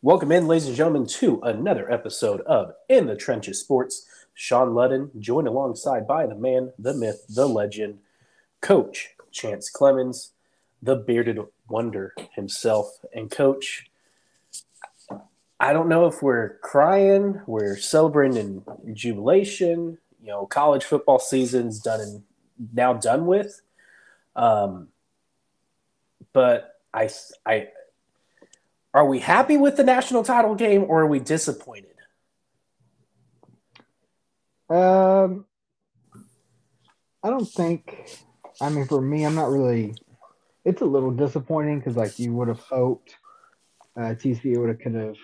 Welcome in, ladies and gentlemen, to another episode of In the Trenches Sports. Sean Ludden, joined alongside by the man, the myth, the legend, Coach Chance Clemens, the bearded wonder himself. And Coach, I don't know if we're crying, we're celebrating in jubilation. You know, college football season's done with. But are we happy with the national title game, or are we disappointed? I don't think. I mean, for me, I'm not really. It's a little disappointing because, like, you would have hoped TCU could have,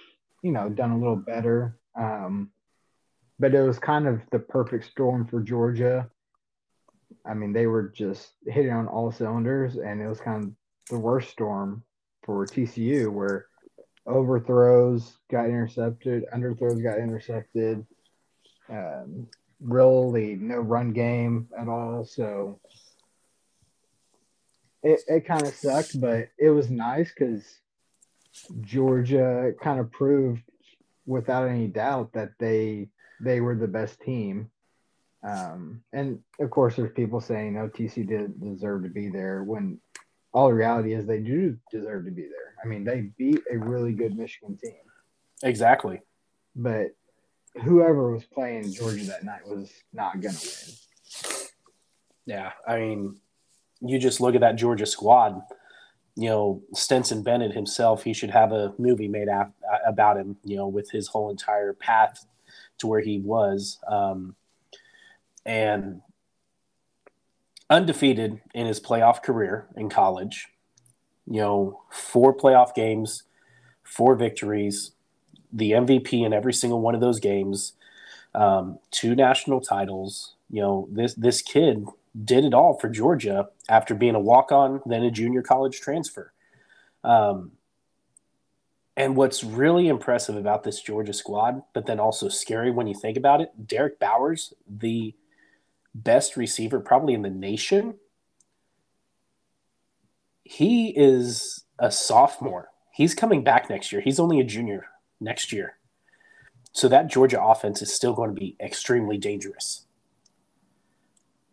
you know, done a little better. But it was kind of the perfect storm for Georgia. I mean, they were just hitting on all cylinders, and it was kind of the worst storm for TCU, where overthrows got intercepted, underthrows got intercepted, really no run game at all. So it kind of sucked, but it was nice because Georgia kind of proved without any doubt that they were the best team. And, of course, there's people saying, oh, TCU didn't deserve to be there, when all the reality is they do deserve to be there. I mean, they beat a really good Michigan team. Exactly. But whoever was playing Georgia that night was not going to win. Yeah, I mean, you just look at that Georgia squad. You know, Stetson Bennett himself, he should have a movie made about him, you know, with his whole entire path to where he was. And undefeated in his playoff career in college, you know, 4 playoff games, 4 victories, the MVP in every single one of those games, 2 national titles. You know, this kid did it all for Georgia after being a walk-on, then a junior college transfer. And what's really impressive about this Georgia squad, but then also scary when you think about it, Derek Bowers, the best receiver probably in the nation. He is a sophomore. He's coming back next year. He's only a junior next year. So that Georgia offense is still going to be extremely dangerous.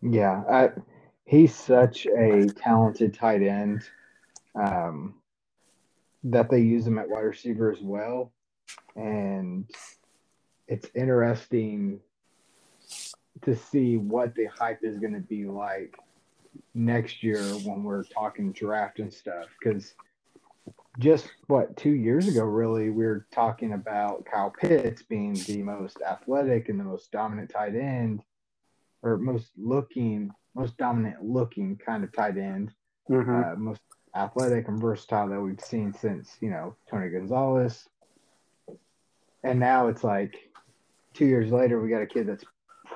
Yeah. He's such a talented tight end that they use him at wide receiver as well. And it's interesting to see what the hype is going to be like next year when we're talking draft and stuff. Because just, 2 years ago, really, we were talking about Kyle Pitts being the most athletic and the most dominant tight end, or most dominant-looking kind of tight end, most athletic and versatile that we've seen since, you know, Tony Gonzalez. And now it's like 2 years later, we got a kid that's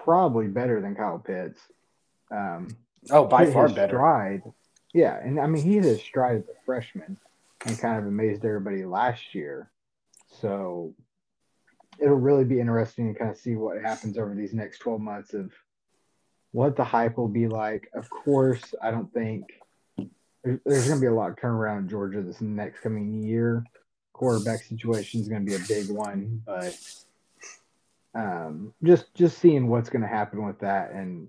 probably better than Kyle Pitts. By far better. Stride. Yeah, and I mean, he had his stride as a freshman and kind of amazed everybody last year. So it'll really be interesting to kind of see what happens over these next 12 months of what the hype will be like. Of course, I don't think there's going to be a lot of turnaround in Georgia this next coming year. Quarterback situation is going to be a big one, but just seeing what's going to happen with that. And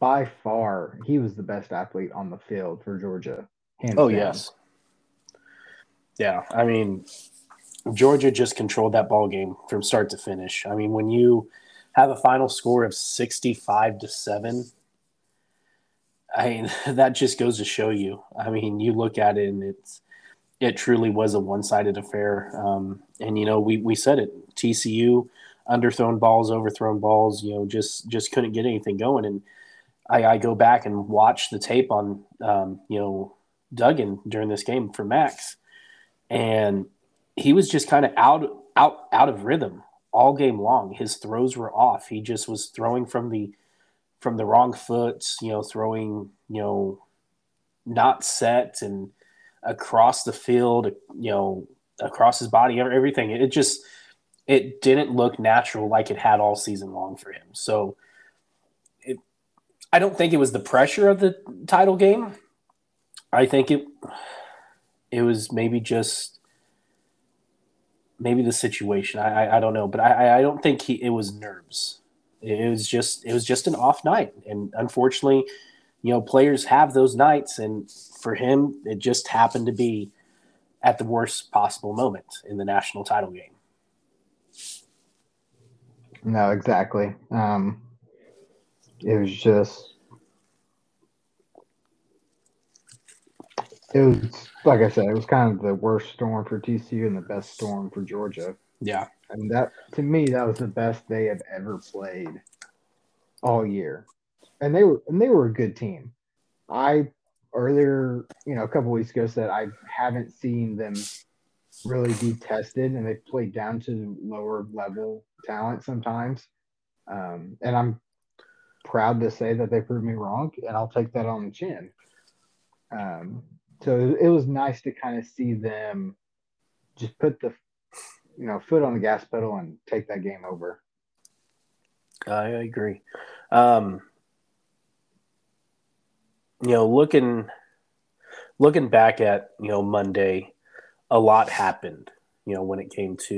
by far, he was the best athlete on the field for Georgia. Hands down. Yes. Yeah. I mean, Georgia just controlled that ball game from start to finish. I mean, when you have a final score of 65-7, I mean, that just goes to show you. I mean, you look at it and it truly was a one-sided affair. And, you know, we said it, TCU, underthrown balls, overthrown balls, you know, just couldn't get anything going. And I go back and watch the tape on, you know, Duggan during this game for Max. And he was just kind of out of rhythm all game long. His throws were off. He just was throwing from the wrong foot, you know, throwing, you know, not set and across the field, you know, across his body, everything. It didn't look natural like it had all season long for him. So I don't think it was the pressure of the title game. I think it was maybe just maybe the situation. I don't know, but I don't think it was nerves. It was just an off night, and unfortunately, you know, players have those nights, and for him, it just happened to be at the worst possible moment in the national title game. No, exactly. It was like I said, it was kind of the worst storm for TCU and the best storm for Georgia. Yeah. I mean, that to me, that was the best they have ever played all year. And they were a good team. I earlier, you know, a couple weeks ago said I haven't seen them really be tested, and they've played down to lower level talent sometimes. And I'm proud to say that they proved me wrong, and I'll take that on the chin. So it was nice to kind of see them just put the, you know, foot on the gas pedal and take that game over. I agree. You know, looking back at, you know, Monday, a lot happened, you know, when it came to,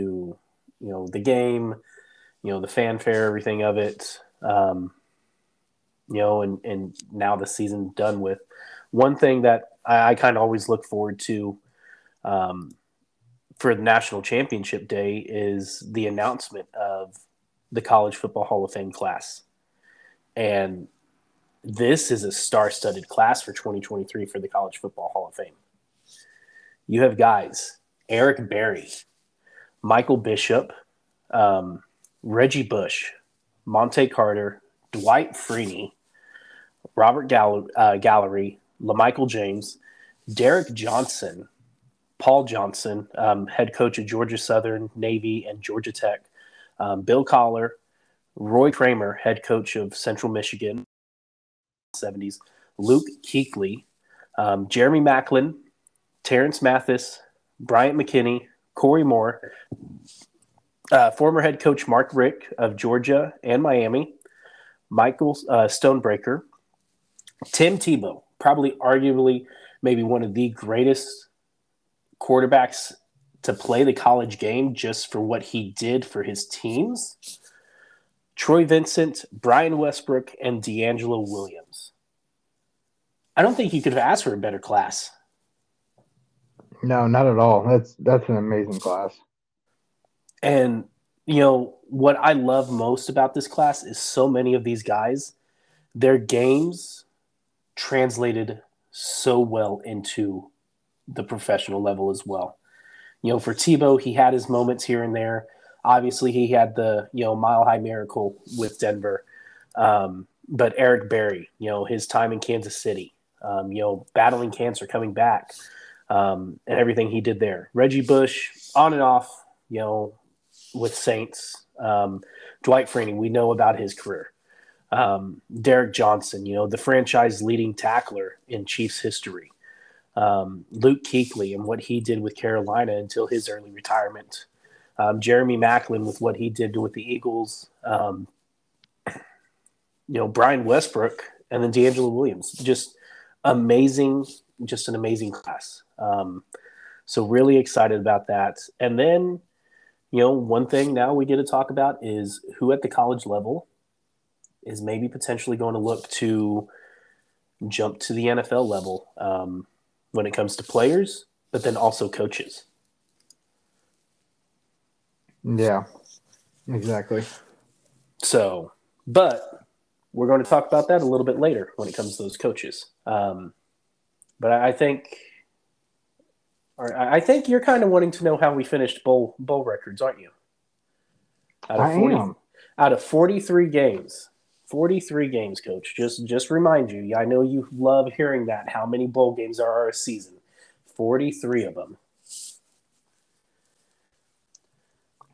you know, the game, you know, the fanfare, everything of it, you know, and now the season done with. One thing that I kind of always look forward to for the National Championship Day is the announcement of the College Football Hall of Fame class. And this is a star-studded class for 2023 for the College Football Hall of Fame. You have guys, Eric Berry, Michael Bishop, Reggie Bush, Monte Carter, Dwight Freeney, Robert Gallery, LaMichael James, Derrick Johnson, Paul Johnson, head coach of Georgia Southern, Navy, and Georgia Tech, Bill Collar, Roy Kramer, head coach of Central Michigan, 70s, Luke Kuechly, Jeremy Maclin, Terrence Mathis, Bryant McKinney, Corey Moore, former head coach Mark Richt of Georgia and Miami, Michael Stonebreaker, Tim Tebow, probably arguably maybe one of the greatest quarterbacks to play the college game just for what he did for his teams, Troy Vincent, Brian Westbrook, and DeAngelo Williams. I don't think you could have asked for a better class. No, not at all. That's an amazing class. And, you know, what I love most about this class is so many of these guys, their games translated so well into the professional level as well. You know, for Tebow, he had his moments here and there. Obviously, he had the, you know, mile-high miracle with Denver. But Eric Berry, you know, his time in Kansas City, you know, battling cancer, coming back, and everything he did there. Reggie Bush, on and off, you know, with Saints. Dwight Freeney, we know about his career. Derrick Johnson, you know, the franchise-leading tackler in Chiefs history. Luke Kuechly and what he did with Carolina until his early retirement. Jeremy Maclin with what he did with the Eagles. You know, Brian Westbrook and then DeAngelo Williams. Just an amazing class. So really excited about that. And then, you know, one thing now we get to talk about is who at the college level is maybe potentially going to look to jump to the NFL level when it comes to players, but then also coaches. Yeah, exactly. So, but we're going to talk about that a little bit later when it comes to those coaches. But I think you're kind of wanting to know how we finished bowl records, aren't you? Out of 43 games. 43 games, Coach. Just remind you, I know you love hearing that, how many bowl games there are a season. 43 of them.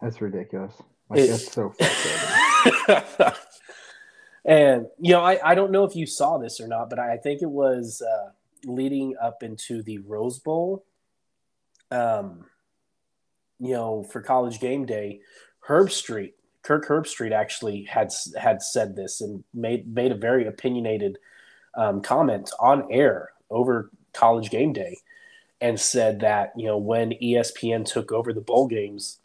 That's ridiculous. That's so frustrating. And, you know, I don't know if you saw this or not, but I think it was leading up into the Rose Bowl, you know, for College Game Day, Kirk Herbstreit actually had said this and made a very opinionated comment on air over College Game Day and said that, you know, when ESPN took over the bowl games,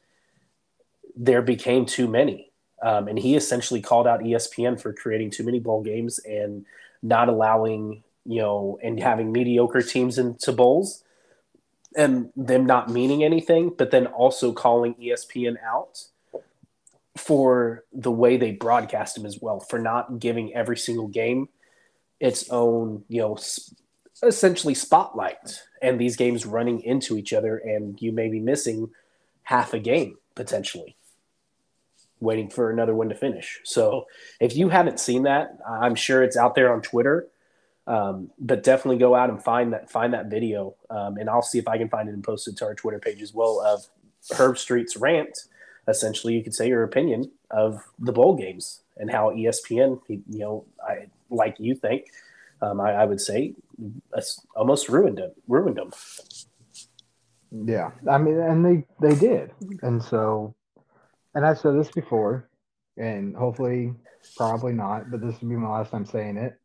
there became too many. And he essentially called out ESPN for creating too many bowl games and not allowing, and having mediocre teams into bowls and them not meaning anything, but then also calling ESPN out for the way they broadcast them as well, for not giving every single game its own, essentially spotlight, and these games running into each other, and you may be missing half a game potentially waiting for another one to finish. So if you haven't seen that, I'm sure it's out there on Twitter, but definitely go out and find that video. And I'll see if I can find it and post it to our Twitter page as well, of Herb Street's rant. Essentially, you could say your opinion of the bowl games and how ESPN, like you think, I would say almost ruined them. Yeah. I mean, and they did. And so, and I've said this before, and hopefully probably not, but this would be my last time saying it.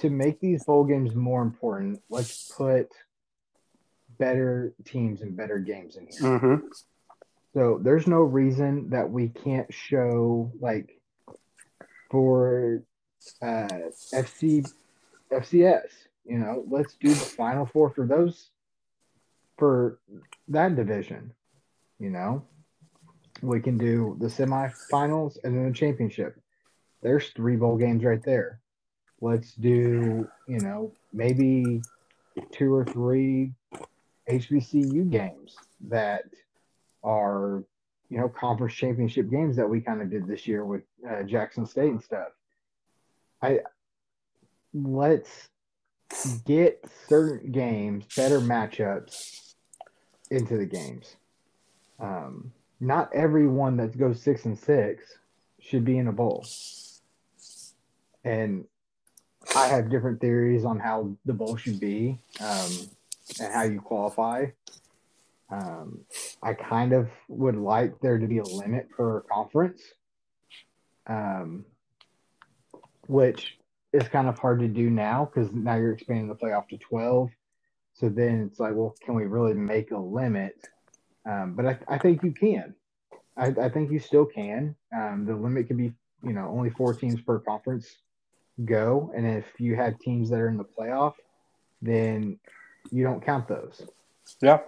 To make these bowl games more important, let's put better teams and better games in here. Mm-hmm. So there's no reason that we can't show, like, for FCS, let's do the Final Four for those, for that division. We can do the semifinals and then the championship. There's 3 bowl games right there. Let's do, maybe 2 or 3 HBCU games that are, conference championship games that we kind of did this year with Jackson State and stuff. Let's get certain games, better matchups into the games. Not everyone that goes 6-6 should be in a bowl. And I have different theories on how the bowl should be and how you qualify. I kind of would like there to be a limit for a conference, which is kind of hard to do now because now you're expanding the playoff to 12. So then it's like, well, can we really make a limit? But I think you can. I think you still can. The limit can be, only 4 teams per conference go. And if you have teams that are in the playoff, then you don't count those. Yeah.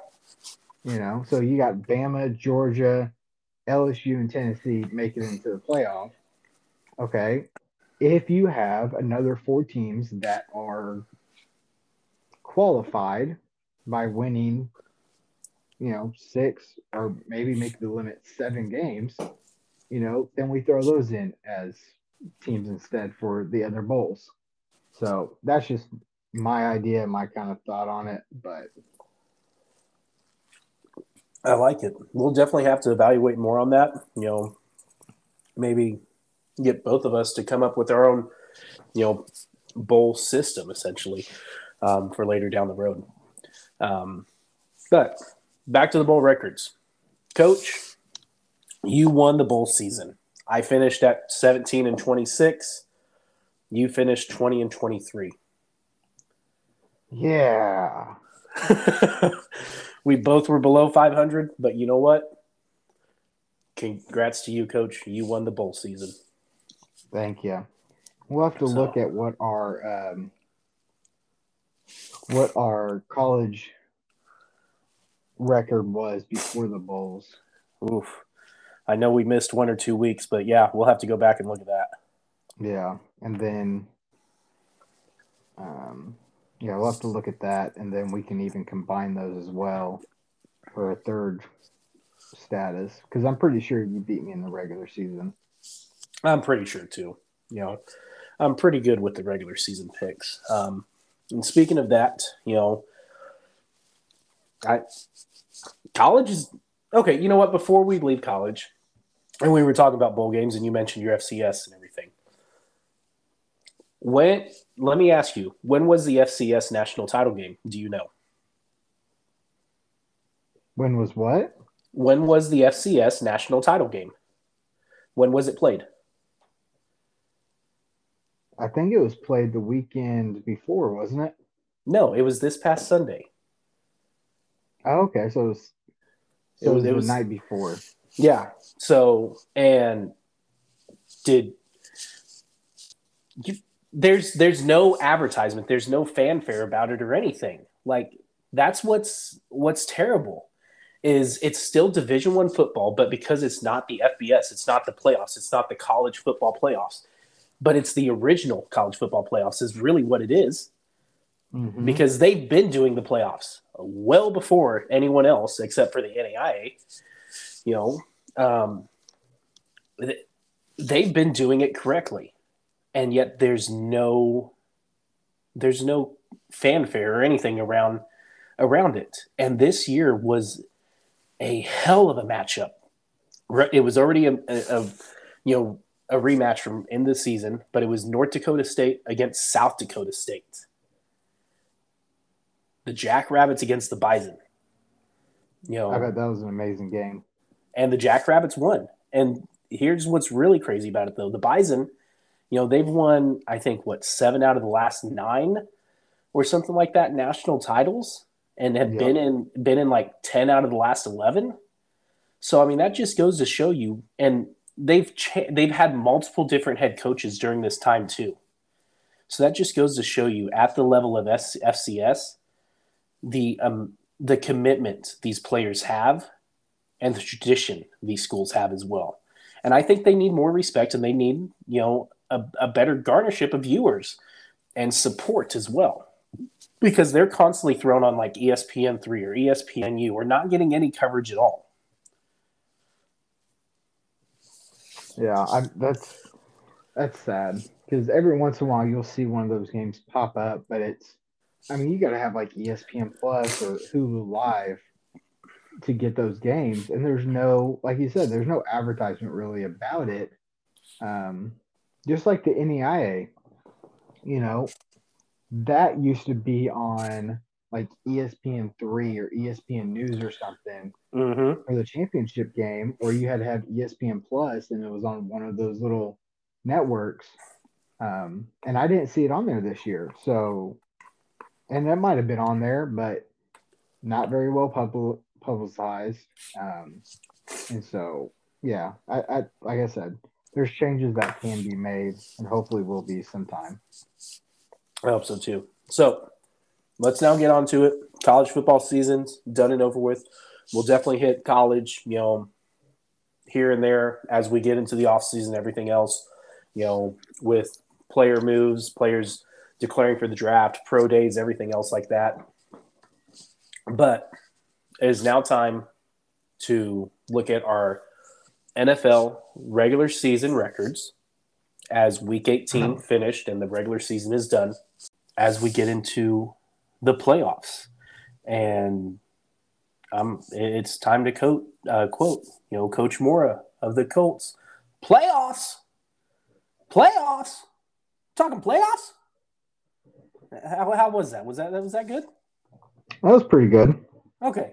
So you got Bama, Georgia, LSU, and Tennessee making it into the playoff. Okay. If you have another 4 teams that are qualified by winning, 6 or maybe make the limit 7 games, then we throw those in as teams instead for the other bowls. So that's just my idea, my kind of thought on it, but I like it. We'll definitely have to evaluate more on that. Maybe get both of us to come up with our own, bowl system essentially for later down the road. But back to the bowl records. Coach, you won the bowl season. I finished at 17-26. You finished 20-23. Yeah. We both were below 500, but you know what? Congrats to you, Coach. You won the bowl season. Thank you. We'll have to look at what our college record was before the bowls. Oof. I know we missed 1 or 2 weeks, but yeah, we'll have to go back and look at that. Yeah, and then we'll have to look at that, and then we can even combine those as well for a third status, because I'm pretty sure you beat me in the regular season. I'm pretty sure, too. I'm pretty good with the regular season picks. And speaking of that, college is – okay, you know what? Before we leave college, and we were talking about bowl games, and you mentioned your FCS and everything. Let me ask you, when was the FCS national title game? Do you know? When was what? When was the FCS national title game? When was it played? I think it was played the weekend before, wasn't it? No, it was this past Sunday. Oh, okay, so it was the night before. Yeah. So, and there's no advertisement, there's no fanfare about it or anything. Like, that's what's terrible is it's still Division I football, but because it's not the FBS, it's not the playoffs, it's not the college football playoffs, but it's the original college football playoffs is really what it is. Mm-hmm. Because they've been doing the playoffs well before anyone else except for the NAIA. You know, they've been doing it correctly, and yet there's no fanfare or anything around it. And this year was a hell of a matchup. It was already a rematch from end of the season, but it was North Dakota State against South Dakota State, the Jackrabbits against the Bison. You know, I bet that was an amazing game. And the Jackrabbits won. And here's what's really crazy about it, though. The Bison, you know, they've won, I think, 7 out of the last 9 or something like that, national titles, and have been in like 10 out of the last 11. So, I mean, that just goes to show you. And they've had multiple different head coaches during this time, too. So that just goes to show you at the level of FCS, the commitment these players have and the tradition these schools have as well. And I think they need more respect, and they need, you know, a better garnership of viewers and support as well, because they're constantly thrown on like ESPN3 or ESPNU or not getting any coverage at all. Yeah, that's sad, because every once in a while you'll see one of those games pop up, but it's, I mean, you got to have like ESPN Plus or Hulu Live to get those games. And there's no, like you said, there's no advertisement really about it. Just like the NAIA, you know, that used to be on like ESPN3 or ESPN News or something for the championship game, or you had to have ESPN Plus, and it was on one of those little networks. And I didn't see it on there this year. So, and that might have been on there, but not very well publicized. And so, yeah, I like I said, there's changes that can be made, and hopefully will be sometime. I hope so, too. So let's now get on to it. College football season's done and over with. We'll definitely hit college, you know, here and there as we get into the offseason, everything else, you know, with player moves, players declaring for the draft, pro days, everything else like that. But it is now time to look at our NFL regular season records as Week 18 finished and the regular season is done, as we get into the playoffs. And it's time to quote, you know, Coach Mora of the Colts, playoffs, talking playoffs. How was that? Was that good? That was pretty good. Okay.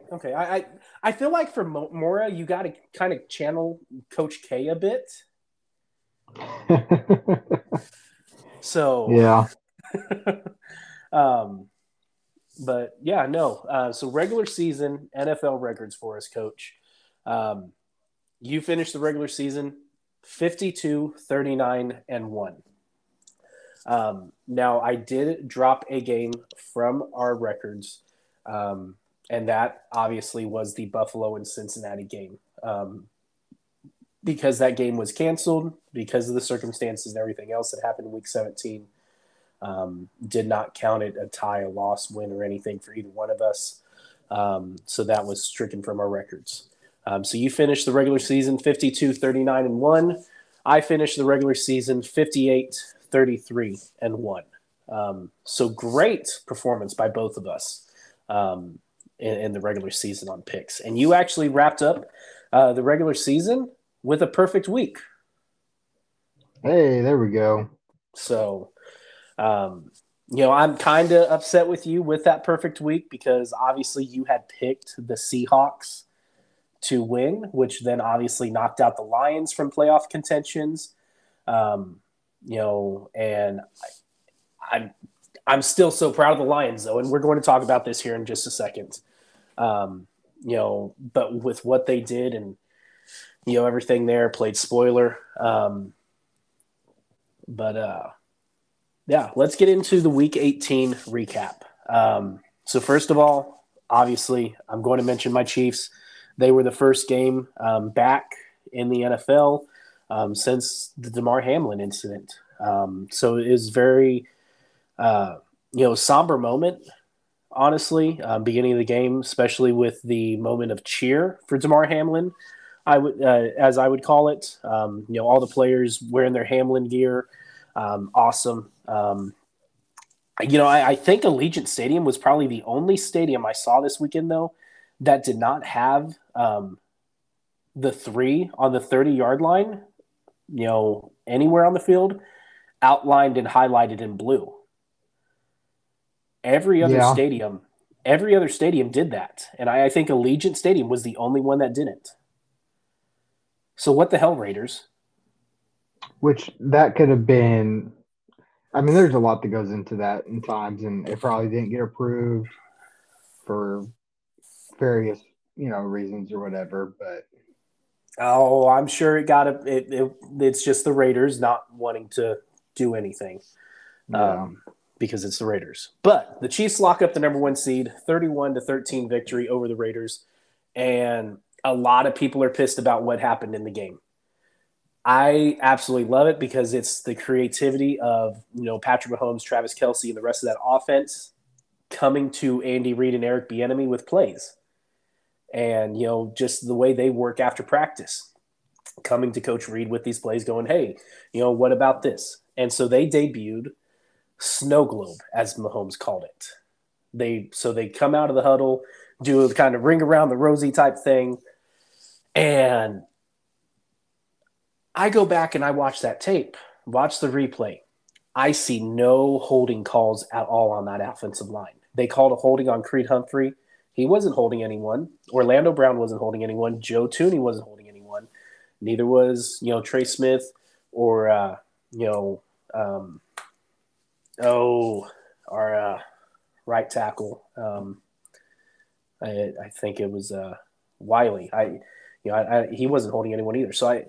I feel like for Mora, you got to kind of channel Coach K a bit. So yeah. But yeah, no. So regular season NFL records for us, Coach. You finished the regular season 52, 39, and 1. Now, I did drop a game from our records, and that obviously was the Buffalo and Cincinnati game, because that game was canceled because of the circumstances and everything else that happened in Week 17. Did not count it a tie, a loss, win, or anything for either one of us, so that was stricken from our records. So you finished the regular season 52, 39, and 1. I finished the regular season 58, 33 and 1. So great performance by both of us in the regular season on picks. And you actually wrapped up the regular season with a perfect week. Hey, there we go. So, you know, I'm kind of upset with you with that perfect week, because obviously you had picked the Seahawks to win, which then obviously knocked out the Lions from playoff contentions. You know, and I'm still so proud of the Lions, though, and we're going to talk about this here in just a second. You know, but with what they did, and you know, everything there, played spoiler. Yeah, let's get into the Week 18 recap. So first of all, obviously, I'm going to mention my Chiefs. They were the first game back in the NFL since the Damar Hamlin incident. So it is very, somber moment, honestly, beginning of the game, especially with the moment of cheer for Damar Hamlin, as I would call it. All the players wearing their Hamlin gear, awesome. I think Allegiant Stadium was probably the only stadium I saw this weekend, though, that did not have the three on the 30-yard line, anywhere on the field, outlined and highlighted in blue. Every other stadium did that. And I think Allegiant Stadium was the only one that didn't. So what the hell, Raiders? Which that could have been – I mean, there's a lot that goes into that in times, and it probably didn't get approved for various, reasons or whatever. But oh, I'm sure it got – it's just the Raiders not wanting to do anything. Yeah. Because it's the Raiders. But the Chiefs lock up the number one seed, 31-13 victory over the Raiders. And a lot of people are pissed about what happened in the game. I absolutely love it because it's the creativity of, Patrick Mahomes, Travis Kelce, and the rest of that offense coming to Andy Reid and Eric Bieniemy with plays. And, just the way they work after practice, coming to Coach Reid with these plays going, hey, what about this? And so they debuted snow globe, as Mahomes called it. They come out of the huddle, do a kind of ring around the rosy type thing. And I go back and I watch that tape, watch the replay. I see no holding calls at all on that offensive line. They called a holding on Creed Humphrey. He wasn't holding anyone. Orlando Brown wasn't holding anyone. Joe Tooney wasn't holding anyone. Neither was, Trey Smith or, our right tackle. I think it was Wiley. He wasn't holding anyone either. So I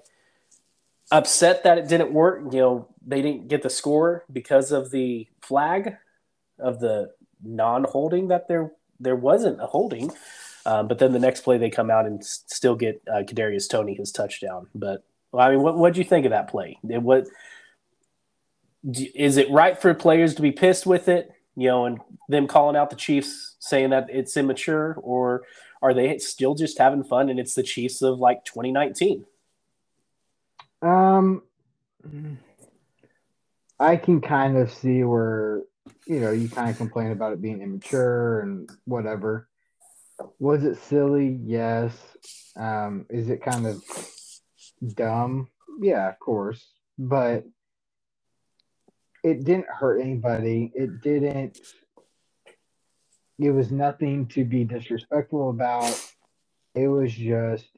upset that it didn't work. They didn't get the score because of the flag of the non-holding that there wasn't a holding. But then the next play they come out and still get Kadarius Toney his touchdown. But what do you think of that play? Is it right for players to be pissed with it, and them calling out the Chiefs saying that it's immature, or are they still just having fun and it's the Chiefs of like 2019? I can kind of see where, you kind of complain about it being immature and whatever. Was it silly? Yes. Is it kind of dumb? Yeah, of course. But it didn't hurt anybody. It was nothing to be disrespectful about. It was just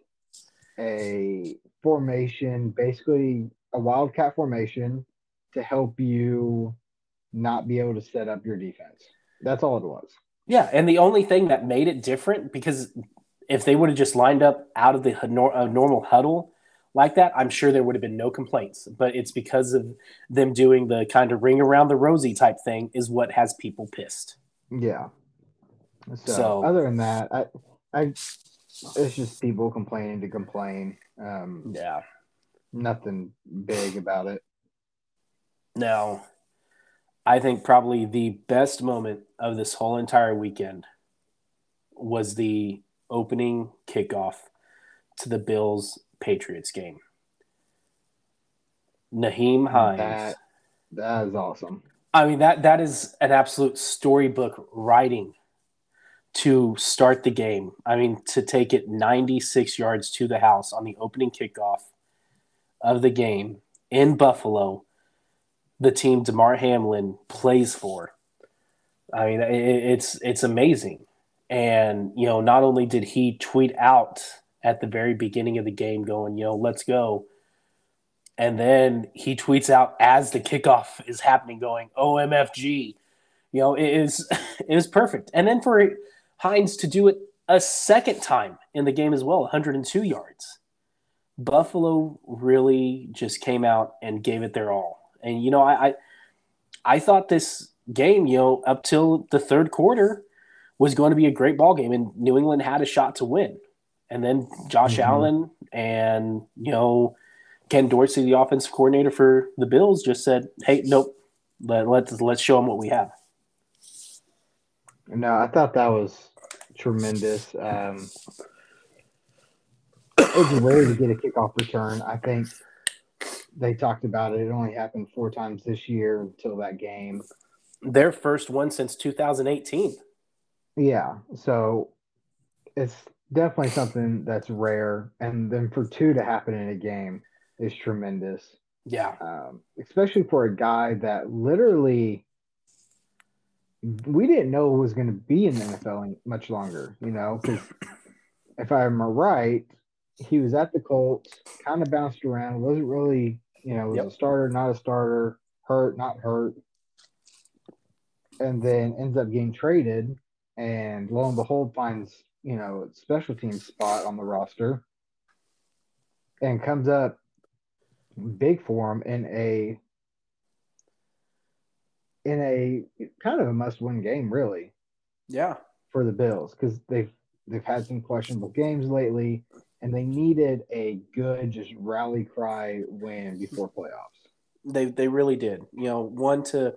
a formation, basically a wildcat formation to help you not be able to set up your defense. That's all it was. Yeah, and the only thing that made it different, because if they would have just lined up out of the normal huddle like that, I'm sure there would have been no complaints. But it's because of them doing the kind of ring around the rosy type thing is what has people pissed. Yeah. So other than that, I it's just people complaining to complain. Yeah. Nothing big about it. Now, I think probably the best moment of this whole entire weekend was the opening kickoff to the Bills Patriots game. Nakeem Hines. That is awesome. I mean, that is an absolute storybook writing to start the game. I mean, to take it 96 yards to the house on the opening kickoff of the game in Buffalo, the team Damar Hamlin plays for. I mean, it's amazing. And, not only did he tweet out at the very beginning of the game going, let's go. And then he tweets out as the kickoff is happening going, OMFG. It is perfect. And then for Hines to do it a second time in the game as well, 102 yards. Buffalo really just came out and gave it their all. And, you know, I thought this game, you know, up till the third quarter was going to be a great ball game, and New England had a shot to win. And then Josh Allen and, you know, Ken Dorsey, the offensive coordinator for the Bills, just said, hey, nope, let's show them what we have. No, I thought that was tremendous. It was rare to get a kickoff return. I think they talked about it. It only happened 4 times this year until that game. Their first one since 2018. Yeah, so it's definitely something that's rare. And then for 2 to happen in a game is tremendous. Yeah. Especially for a guy that literally we didn't know was going to be in the NFL much longer, you know, because if I'm right, he was at the Colts, kind of bounced around, wasn't really, you know, was a starter, not a starter, hurt, not hurt, and then ends up getting traded, and lo and behold, finds, you know, a special team spot on the roster, and comes up big for him in a kind of a must-win game, really. Yeah, for the Bills, because they've had some questionable games lately. And they needed a good, just rally cry win before playoffs. They really did. You know, one to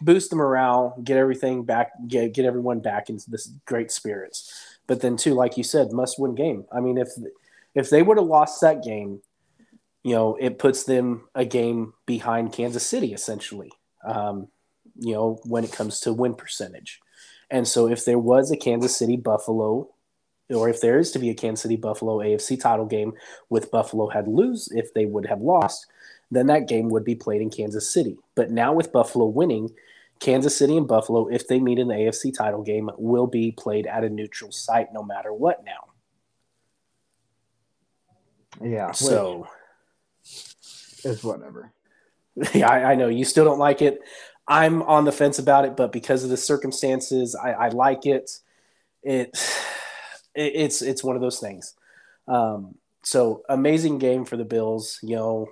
boost the morale, get everything back, get everyone back into this great spirits. But then too, like you said, must win game. I mean, if they would have lost that game, you know, it puts them a game behind Kansas City essentially. You know, when it comes to win percentage, and so if there was a Kansas City Buffalo. Or if there is to be a Kansas City Buffalo AFC title game with Buffalo had lose, if they would have lost, then that game would be played in Kansas City. But now with Buffalo winning, Kansas City and Buffalo, if they meet in the AFC title game, will be played at a neutral site no matter what now. Yeah. So it's whatever. Yeah, I know. You still don't like it. I'm on the fence about it, but because of the circumstances, I like it. It's one of those things. So amazing game for the Bills, you know,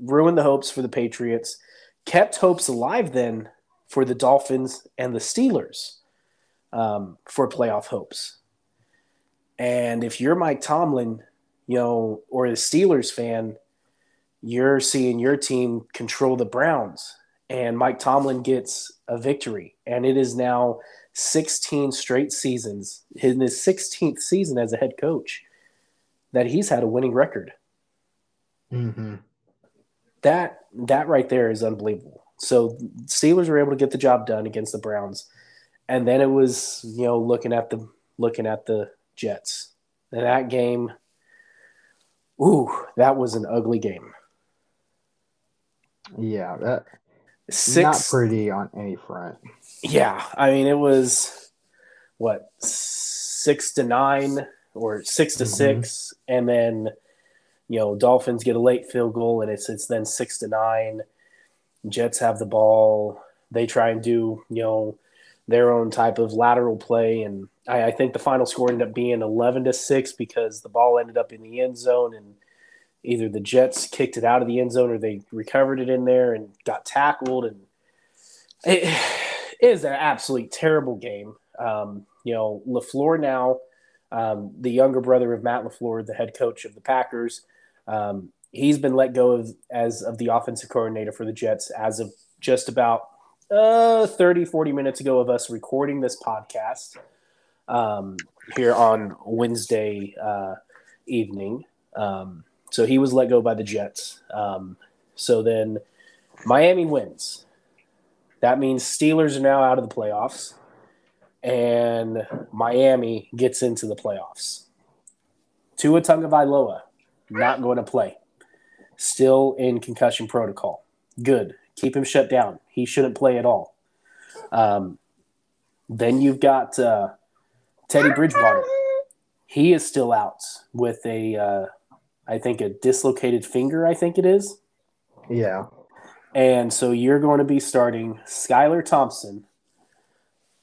ruined the hopes for the Patriots, kept hopes alive then for the Dolphins and the Steelers for playoff hopes. And if you're Mike Tomlin, you know, or a Steelers fan, you're seeing your team control the Browns, and Mike Tomlin gets a victory, and it is now 16 straight seasons, in his 16th season as a head coach, that he's had a winning record. Mm-hmm. That right there is unbelievable. So Steelers were able to get the job done against the Browns, and then it was, you know, looking at the Jets. And that game, that was an ugly game. Yeah, that. Not pretty on any front. Yeah, I mean, it was, 6-9 or 6-6, and then, you know, Dolphins get a late field goal, and it's then 6-9. Jets have the ball. They try and do, you know, their own type of lateral play, and I think the final score ended up being 11-6 because the ball ended up in the end zone, and either the Jets kicked it out of the end zone or they recovered it in there and got tackled. And it is an absolutely terrible game. You know, LaFleur now, the younger brother of Matt LaFleur, the head coach of the Packers, he's been let go as the offensive coordinator for the Jets as of just about 40 minutes ago of us recording this podcast here on Wednesday evening. So he was let go by the Jets. So then Miami wins. That means Steelers are now out of the playoffs, and Miami gets into the playoffs. Tua Tagovailoa not going to play. Still in concussion protocol. Good. Keep him shut down. He shouldn't play at all. Then you've got Teddy Bridgewater. He is still out with a I think a dislocated finger, I think it is. Yeah. And so you're going to be starting Skylar Thompson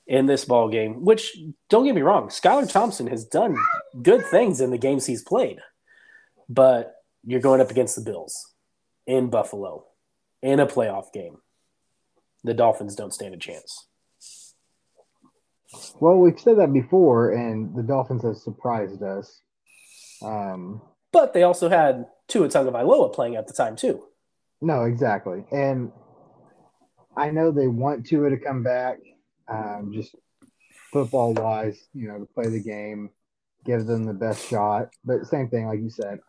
in this ball game, which, don't get me wrong, Skylar Thompson has done good things in the games he's played. But You're going up against the Bills in Buffalo in a playoff game. The Dolphins don't stand a chance. Well, we've said that before, and the Dolphins have surprised us. But they also had Tua Tagovailoa playing at the time, too. No, exactly. And I know they want Tua to come back, just football-wise, you know, to play the game, give them the best shot. But same thing, like you said,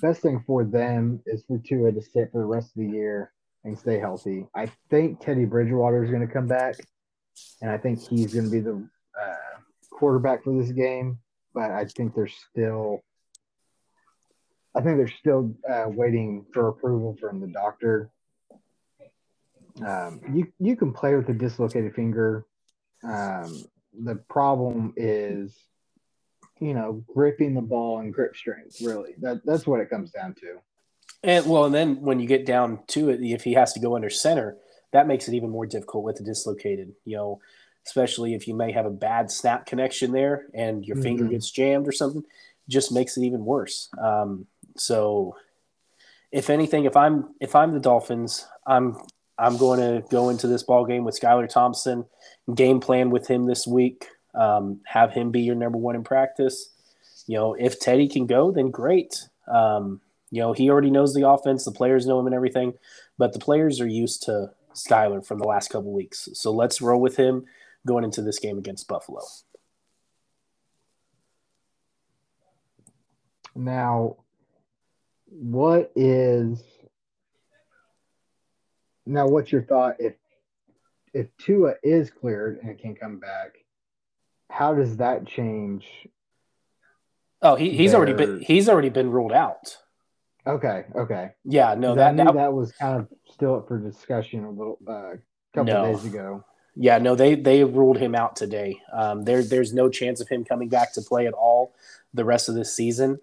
best thing for them is for Tua to sit for the rest of the year and stay healthy. I think Teddy Bridgewater is going to come back, and I think he's going to be the quarterback for this game. But I think they're still – waiting for approval from the doctor. You can play with a dislocated finger. The problem is, you know, gripping the ball and grip strength, really. That's what it comes down to. And then when you get down to it, if he has to go under center, that makes it even more difficult with the dislocated, you know, especially if you may have a bad snap connection there and your finger gets jammed or something, just makes it even worse. So if anything, if I'm the Dolphins, I'm going to go into this ball game with Skylar Thompson, game plan with him this week, have him be your number one in practice. You know, if Teddy can go, then great. You know, he already knows the offense. The players know him and everything, but the players are used to Skylar from the last couple weeks. So let's roll with him going into this game against Buffalo. Now, what's your thought if Tua is cleared and can come back, how does that change? Oh, he's already been ruled out. Okay. Yeah, no, that was kind of still up for discussion a little couple of days ago. Yeah, no, they ruled him out today. There's no chance of him coming back to play at all the rest of this season.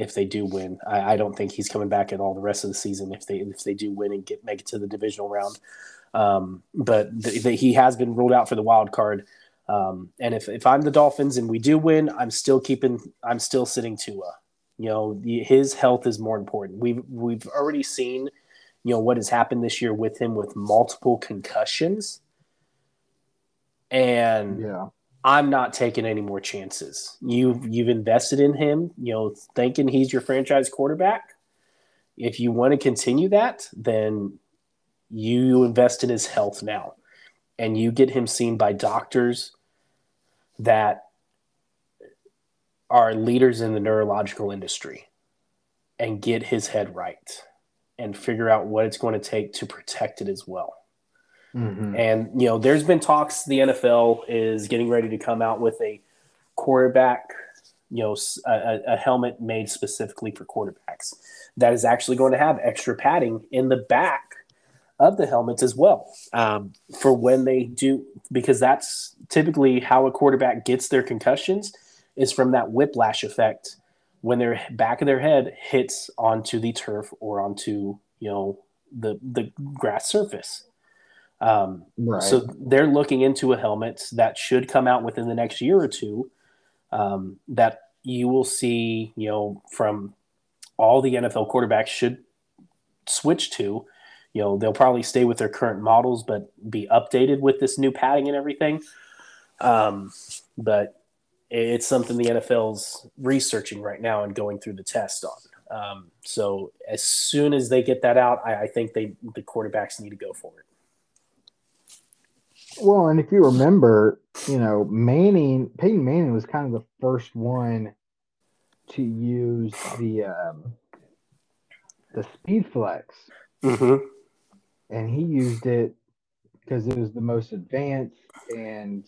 If they do win, I don't think he's coming back at all the rest of the season. If they do win and make it to the divisional round, but he has been ruled out for the wild card. And if I'm the Dolphins and we do win, I'm still sitting Tua. You know, his health is more important. We've already seen, you know, what has happened this year with him with multiple concussions, and I'm not taking any more chances. You've invested in him, you know, thinking he's your franchise quarterback. If you want to continue that, then you invest in his health now, and you get him seen by doctors that are leaders in the neurological industry, and get his head right and figure out what it's going to take to protect it as well. Mm-hmm. And, you know, there's been talks the NFL is getting ready to come out with a quarterback, you know, a helmet made specifically for quarterbacks that is actually going to have extra padding in the back of the helmets as well, for when they do, because that's typically how a quarterback gets their concussions, is from that whiplash effect when their back of their head hits onto the turf or onto, you know, the grass surface. Right. So they're looking into a helmet that should come out within the next year or two, that you will see, you know, from all the NFL quarterbacks should switch to. You know, they'll probably stay with their current models, but be updated with this new padding and everything. But it's something the NFL's researching right now and going through the test on. So as soon as they get that out, I think the quarterbacks need to go for it. Well, and if you remember, you know, Peyton Manning was kind of the first one to use the Speed Flex, and he used it because it was the most advanced, and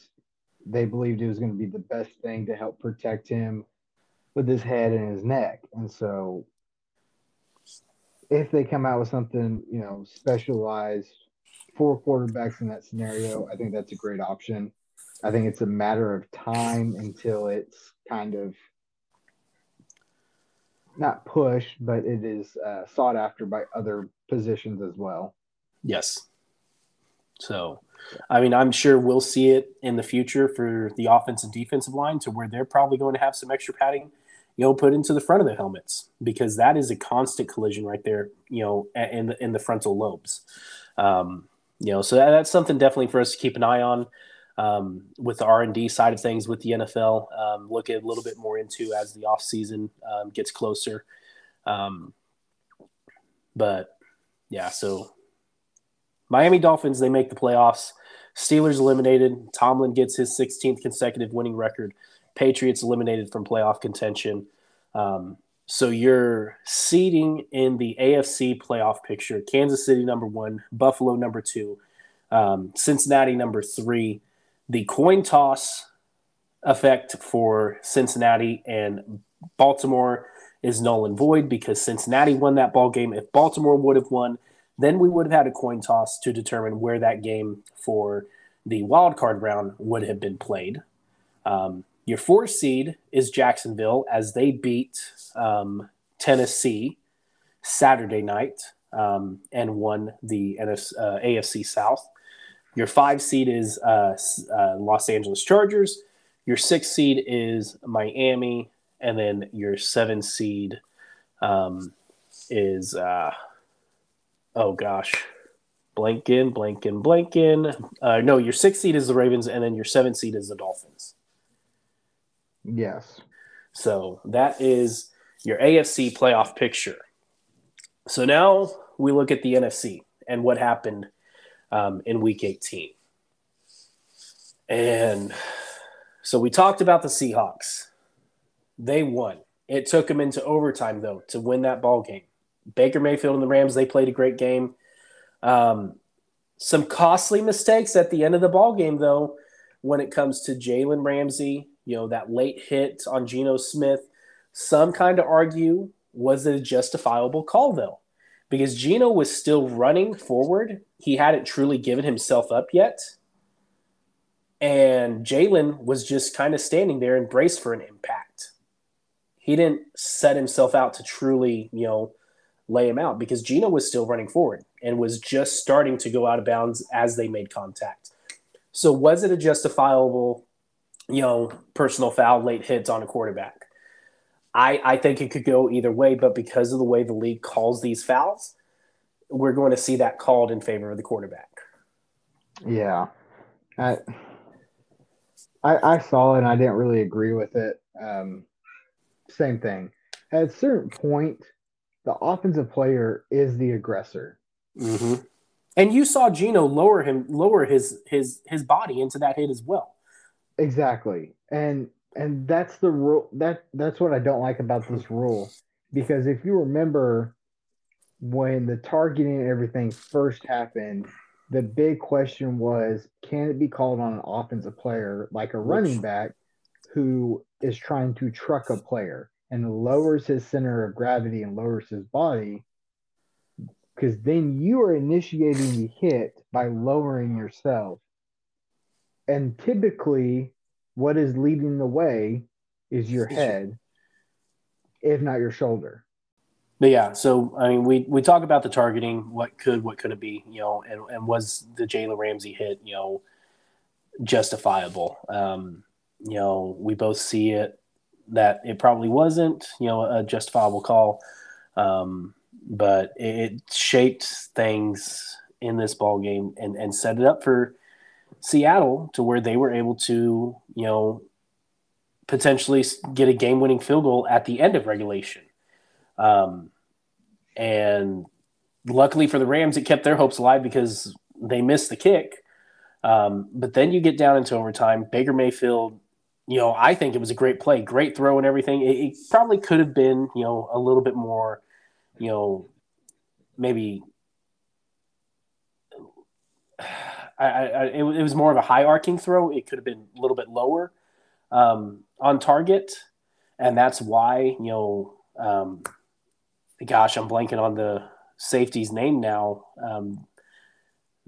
they believed it was going to be the best thing to help protect him with his head and his neck. And so, if they come out with something, you know, specialized for quarterbacks in that scenario, I think that's a great option. I think it's a matter of time until it's kind of not pushed, but it is sought after by other positions as well. Yes. So, I mean, I'm sure we'll see it in the future for the offensive and defensive line to where they're probably going to have some extra padding, you know, put into the front of the helmets, because that is a constant collision right there, you know, in the frontal lobes. You know, so that's something definitely for us to keep an eye on with the R&D side of things with the NFL. Look at a little bit more into as the offseason gets closer. But, yeah, so Miami Dolphins, they make the playoffs. Steelers eliminated. Tomlin gets his 16th consecutive winning record. Patriots eliminated from playoff contention. So you're seeding in the AFC playoff picture. Kansas City number 1, Buffalo number 2, Cincinnati number 3. The coin toss effect for Cincinnati and Baltimore is null and void because Cincinnati won that ball game. If Baltimore would have won, then we would have had a coin toss to determine where that game for the wild card round would have been played. Your 4th seed is Jacksonville as they beat Tennessee Saturday night and won the AFC South. Your 5 seed is Los Angeles Chargers. Your 6th seed is Miami. And then your 7 seed is, your 6th seed is the Ravens, and then your 7th seed is the Dolphins. Yes. So that is your AFC playoff picture. So now we look at the NFC and what happened in Week 18. And so we talked about the Seahawks. They won. It took them into overtime, though, to win that ball game. Baker Mayfield and the Rams, they played a great game. Some costly mistakes at the end of the ball game, though, when it comes to Jalen Ramsey. You know, that late hit on Geno Smith, some kind of argue, was it a justifiable call, though? Because Geno was still running forward. He hadn't truly given himself up yet. And Jalen was just kind of standing there and braced for an impact. He didn't set himself out to truly, you know, lay him out because Geno was still running forward and was just starting to go out of bounds as they made contact. So was it a justifiable, you know, personal foul, late hits on a quarterback? I think it could go either way, but because of the way the league calls these fouls, we're going to see that called in favor of the quarterback. Yeah. I saw it and I didn't really agree with it. Same thing. At a certain point, the offensive player is the aggressor. Mm-hmm. And you saw Geno lower his body into that hit as well. Exactly. And that's the rule. That's what I don't like about this rule, because if you remember when the targeting and everything first happened, the big question was, can it be called on an offensive player like a running back who is trying to truck a player and lowers his center of gravity and lowers his body? Because then you are initiating the hit by lowering yourself. And typically, what is leading the way is your head, if not your shoulder. But yeah, so, I mean, we talk about the targeting, what could it be, you know, and was the Jalen Ramsey hit, you know, justifiable? You know, we both see it, that it probably wasn't, you know, a justifiable call, but it shaped things in this ballgame and set it up for Seattle to where they were able to, you know, potentially get a game-winning field goal at the end of regulation. And luckily for the Rams, it kept their hopes alive because they missed the kick. But then you get down into overtime. Baker Mayfield, you know, I think it was a great play, great throw and everything. It probably could have been, you know, a little bit more, you know, maybe – it was more of a high arcing throw. It could have been a little bit lower on target, and that's why, you know, I'm blanking on the safety's name now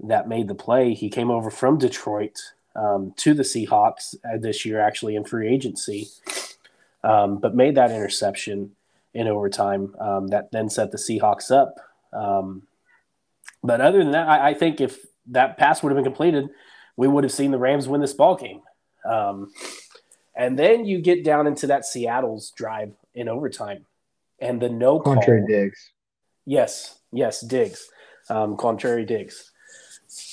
that made the play. He came over from Detroit to the Seahawks this year, actually in free agency, but made that interception in overtime that then set the Seahawks up. But other than that, I think if that pass would have been completed, we would have seen the Rams win this ball game. And then you get down into that Seattle's drive in overtime and the no call. Contrary Diggs. Yes, Diggs. Contrary Diggs.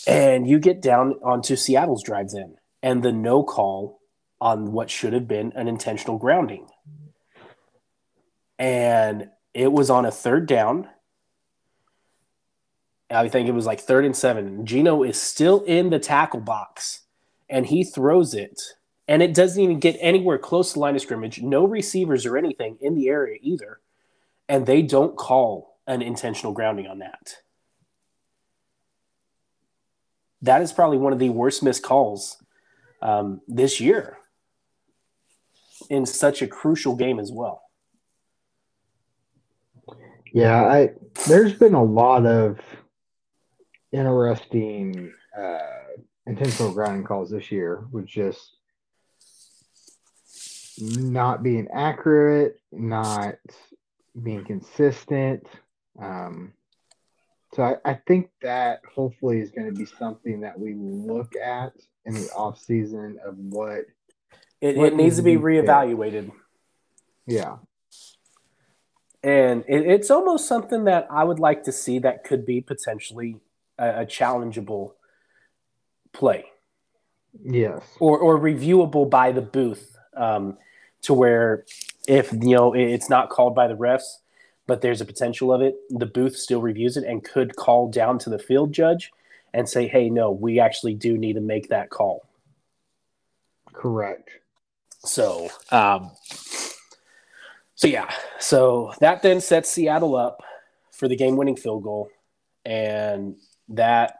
And you get down onto Seattle's drive then and the no call on what should have been an intentional grounding. And it was on a third down. I think it was like 3rd and 7. Geno is still in the tackle box, and he throws it. And it doesn't even get anywhere close to line of scrimmage. No receivers or anything in the area either. And they don't call an intentional grounding on that. That is probably one of the worst missed calls this year in such a crucial game as well. Yeah, there's been a lot of interesting intentional grounding calls this year with just not being accurate, not being consistent. So I think that hopefully is going to be something that we look at in the offseason of what it needs to be reevaluated. Yeah. And it's almost something that I would like to see that could be potentially a challengeable play. Yes. Or reviewable by the booth to where if, it's not called by the refs, but there's a potential of it, the booth still reviews it and could call down to the field judge and say, hey, no, we actually do need to make that call. Correct. So that then sets Seattle up for the game-winning field goal. And that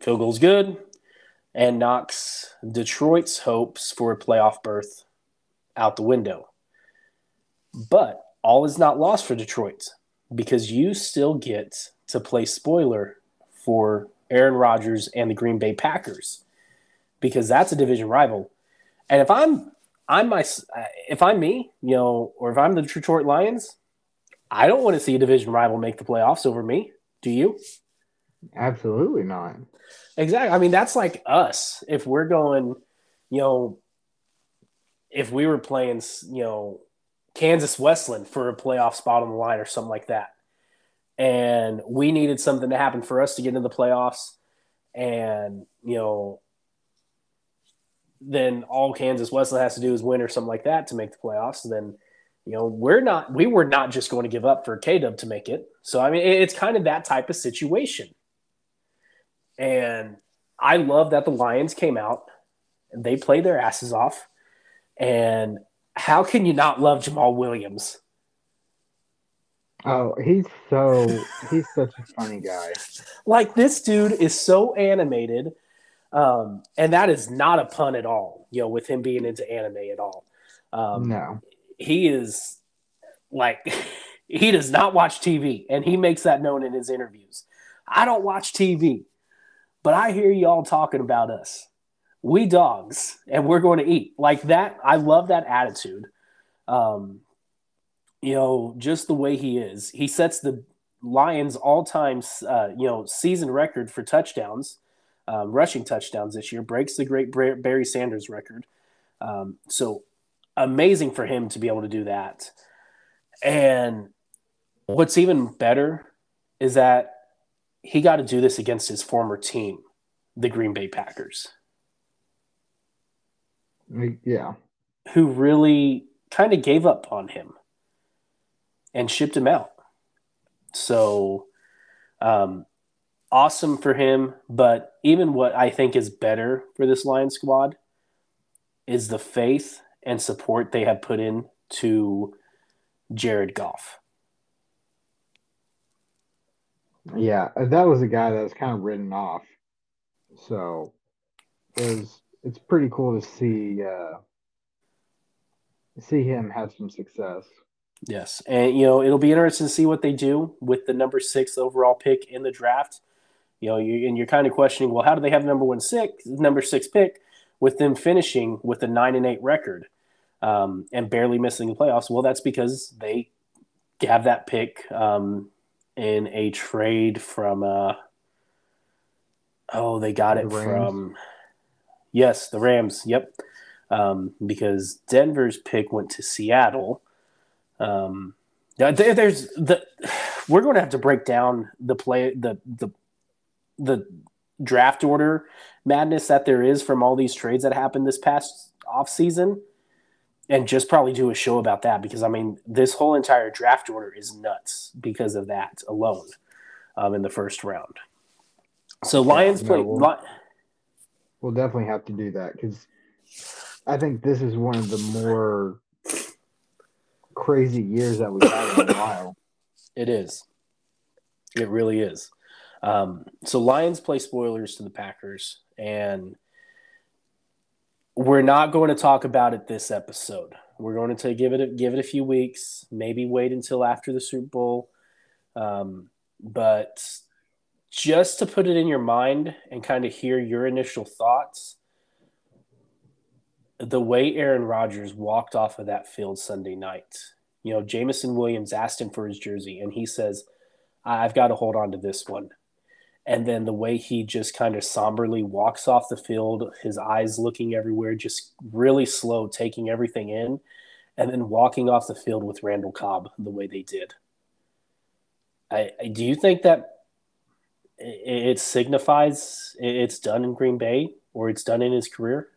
field goal is good and knocks Detroit's hopes for a playoff berth out the window. But all is not lost for Detroit because you still get to play spoiler for Aaron Rodgers and the Green Bay Packers because that's a division rival. And if if I'm the Detroit Lions, I don't want to see a division rival make the playoffs over me. Do you? Absolutely not. Exactly. I mean, that's like us. If we're going, if we were playing, Kansas Wesleyan for a playoff spot on the line or something like that, and we needed something to happen for us to get into the playoffs, and, then all Kansas Wesleyan has to do is win or something like that to make the playoffs, then – we were not just going to give up for K-Dub to make it. So, I mean, it's kind of that type of situation. And I love that the Lions came out and they played their asses off. And how can you not love Jamal Williams? Oh, he's such a funny guy. Like, this dude is so animated. And that is not a pun at all, with him being into anime at all. No. He is like, he does not watch TV, and he makes that known in his interviews. I don't watch TV, but I hear y'all talking about us. We dogs, and we're going to eat. Like that, I love that attitude. Just the way he is. He sets the Lions' all-time, season record for touchdowns, rushing touchdowns this year, breaks the great Barry Sanders record. Amazing for him to be able to do that. And what's even better is that he got to do this against his former team, the Green Bay Packers. Yeah. Who really kind of gave up on him and shipped him out. So awesome for him. But even what I think is better for this Lions squad is the faith and support they have put in to Jared Goff. Yeah, that was a guy that was kind of written off. So it's pretty cool to see him have some success. Yes, and it'll be interesting to see what they do with the number 6 overall pick in the draft. You're kind of questioning, well, how do they have number six pick? With them finishing with a 9-8 record and barely missing the playoffs, well, that's because they have that pick in a trade from Oh, they got it from – yes, the Rams, yep. Because Denver's pick went to Seattle. There's the we're going to have to break down the play the draft order madness that there is from all these trades that happened this past offseason, and just probably do a show about that because I mean this whole entire draft order is nuts because of that alone in the first round. So Lions play. We'll definitely have to do that because I think this is one of the more crazy years that we've had in a while. It is. It really is. So Lions play spoilers to the Packers, and we're not going to talk about it this episode. We're going to give it a few weeks, maybe wait until after the Super Bowl. But just to put it in your mind and kind of hear your initial thoughts, the way Aaron Rodgers walked off of that field Sunday night, you know, Jameson Williams asked him for his jersey, and he says, I've got to hold on to this one. And then the way he just kind of somberly walks off the field, his eyes looking everywhere, just really slow, taking everything in, and then walking off the field with Randall Cobb the way they did. I do you think that it signifies it's done in Green Bay or it's done in his career?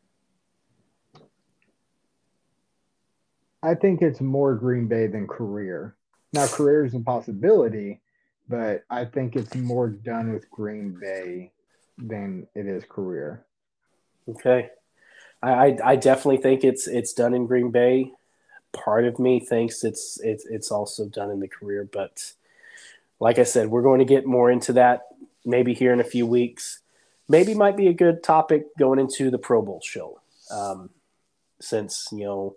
I think it's more Green Bay than career. Now, career is a possibility, but I think it's more done with Green Bay than it is career. Okay. I definitely think it's done in Green Bay. Part of me thinks it's also done in the career, but like I said, we're going to get more into that maybe here in a few weeks. Maybe might be a good topic going into the Pro Bowl show since, you know,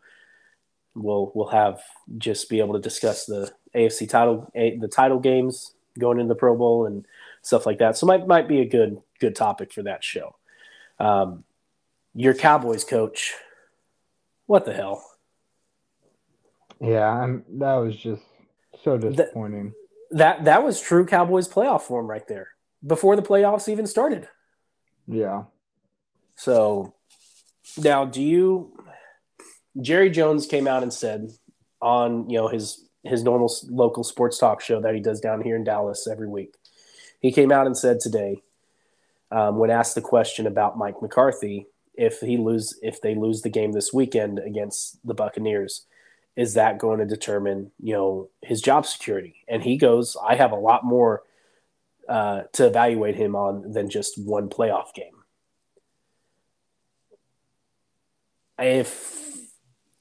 We'll have just be able to discuss the AFC title, the title games going into the Pro Bowl and stuff like that. So might be a good topic for that show. Your Cowboys coach, what the hell? Yeah, that was just so disappointing. That was true Cowboys playoff form right there before the playoffs even started. Yeah. So now, do you? Jerry Jones came out and said on, you know, his normal local sports talk show that he does down here in Dallas every week. He came out and said today, when asked the question about Mike McCarthy, if they lose the game this weekend against the Buccaneers, is that going to determine, you know, his job security? And he goes, I have a lot more to evaluate him on than just one playoff game. If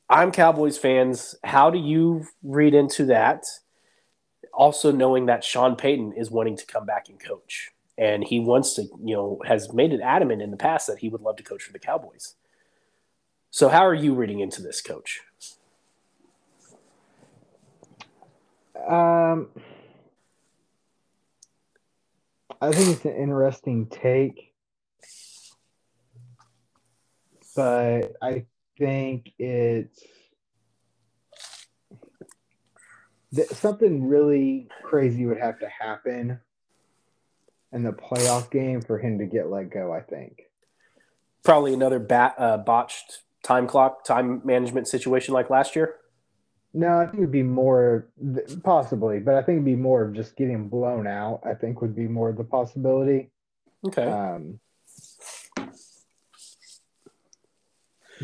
I'm Cowboys fans, how do you read into that? Also knowing that Sean Payton is wanting to come back and coach, and he wants to, you know, has made it adamant in the past that he would love to coach for the Cowboys. So how are you reading into this, coach? I think it's an interesting take, but I think it's something really crazy would have to happen in the playoff game for him to get let go, I think. Probably another botched time management situation like last year? No, I think it would be more – possibly, but I think it would be more of just getting blown out, I think would be more of the possibility. Okay.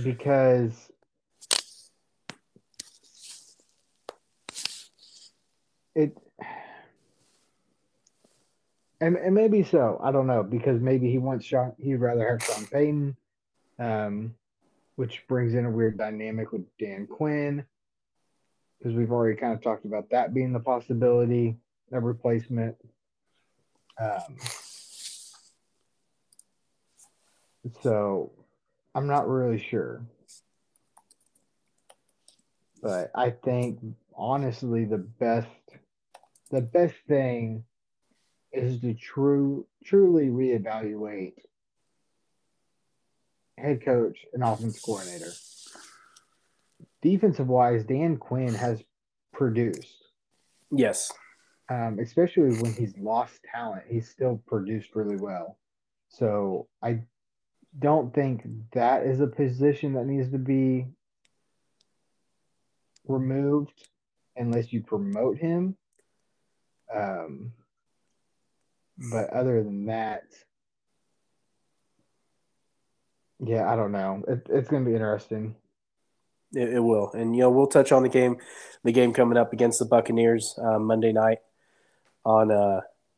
Because it may be so. I don't know, because maybe he'd rather have Sean Payton, which brings in a weird dynamic with Dan Quinn, because we've already kind of talked about that being the possibility of replacement. So I'm not really sure. But I think, honestly, the best thing is to truly reevaluate head coach and offense coordinator. Defensive-wise, Dan Quinn has produced. Yes. Especially when he's lost talent, he's still produced really well. So I don't think that is a position that needs to be removed unless you promote him. But other than that, yeah, I don't know. It's going to be interesting. It will. And, you know, we'll touch on the game coming up against the Buccaneers Monday night on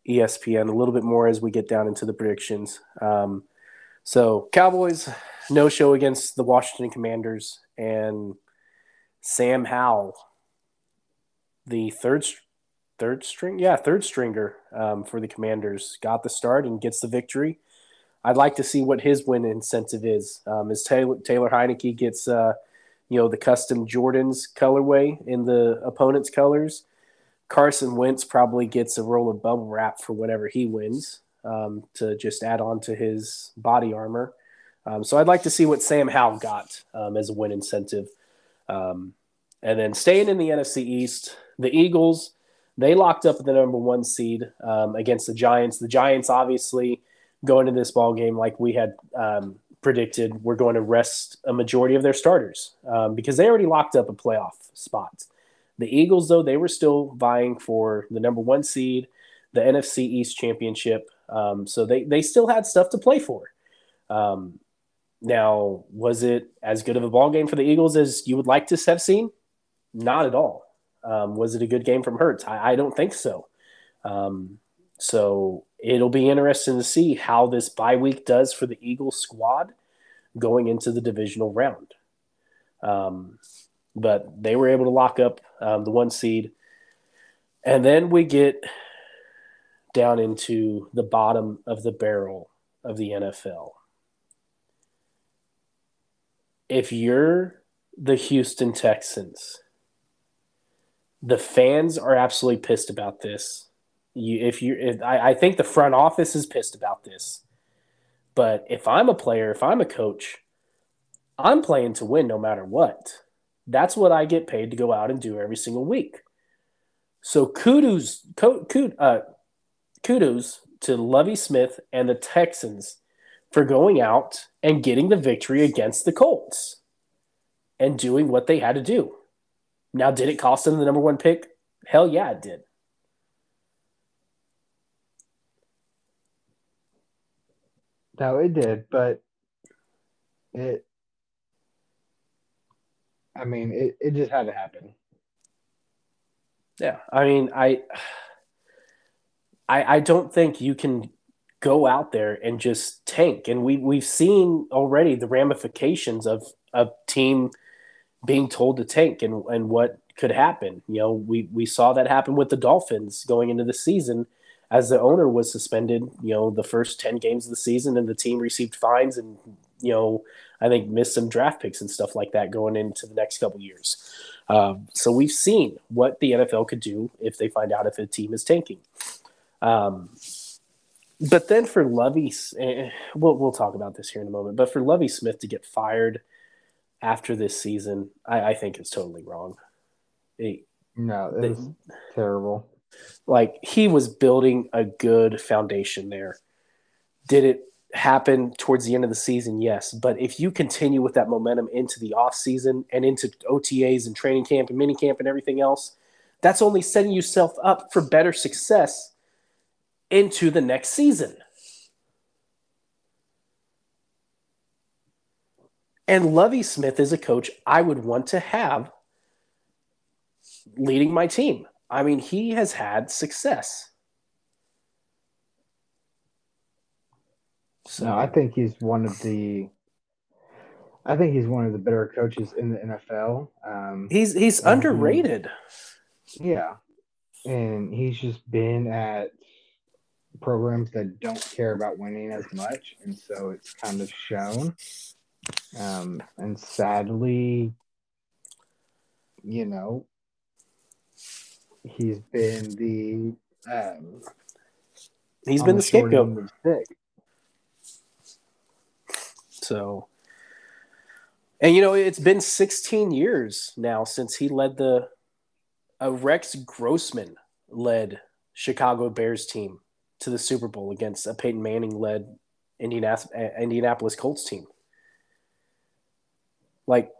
ESPN a little bit more as we get down into the predictions. So Cowboys, no show against the Washington Commanders, and Sam Howell, the third stringer for the Commanders, got the start and gets the victory. I'd like to see what his win incentive is. As Taylor Heineke gets, the custom Jordan's colorway in the opponent's colors, Carson Wentz probably gets a roll of bubble wrap for whatever he wins to just add on to his body armor. So I'd like to see what Sam Howell got as a win incentive. And then staying in the NFC East, the Eagles, they locked up the number one seed against the Giants. The Giants obviously going into this ball game, like we had predicted, we're going to rest a majority of their starters because they already locked up a playoff spot. The Eagles, though, they were still vying for the number one seed, the NFC East championship. So they still had stuff to play for. Now, was it as good of a ball game for the Eagles as you would like to have seen? Not at all. Was it a good game from Hurts? I don't think so. So it'll be interesting to see how this bye week does for the Eagles squad going into the divisional round. But they were able to lock up the one seed. And then we get down into the bottom of the barrel of the NFL. If you're the Houston Texans, the fans are absolutely pissed about this. I think the front office is pissed about this. But if I'm a player, if I'm a coach, I'm playing to win no matter what. That's what I get paid to go out and do every single week. So kudos to Lovie Smith and the Texans for going out and getting the victory against the Colts and doing what they had to do. Now, did it cost them the number one pick? Hell yeah, it did. No, it did, but it just had to happen. Yeah, I mean, I don't think you can go out there and just tank. And we've seen already the ramifications of team being told to tank and what could happen. You know, we saw that happen with the Dolphins going into the season as the owner was suspended, you know, the first 10 games of the season, and the team received fines and, you know, I think missed some draft picks and stuff like that going into the next couple years. So we've seen what the NFL could do if they find out if a team is tanking. But then for Lovie, we'll talk about this here in a moment, but for Lovie Smith to get fired after this season, I think it's totally wrong. It's terrible. Like, he was building a good foundation there. Did it happen towards the end of the season? Yes. But if you continue with that momentum into the offseason and into OTAs and training camp and minicamp and everything else, that's only setting yourself up for better success into the next season. And Lovie Smith is a coach I would want to have leading my team. I mean, he has had success. So no, I think he's one of the better coaches in the NFL. He's underrated. Yeah. And he's just been at programs that don't care about winning as much. And so it's kind of shown. And sadly, you know, he's been the scapegoat. So, and you know, it's been 16 years now since he led a Rex Grossman led Chicago Bears team to the Super Bowl against a Peyton Manning led Indianapolis Colts team. Like,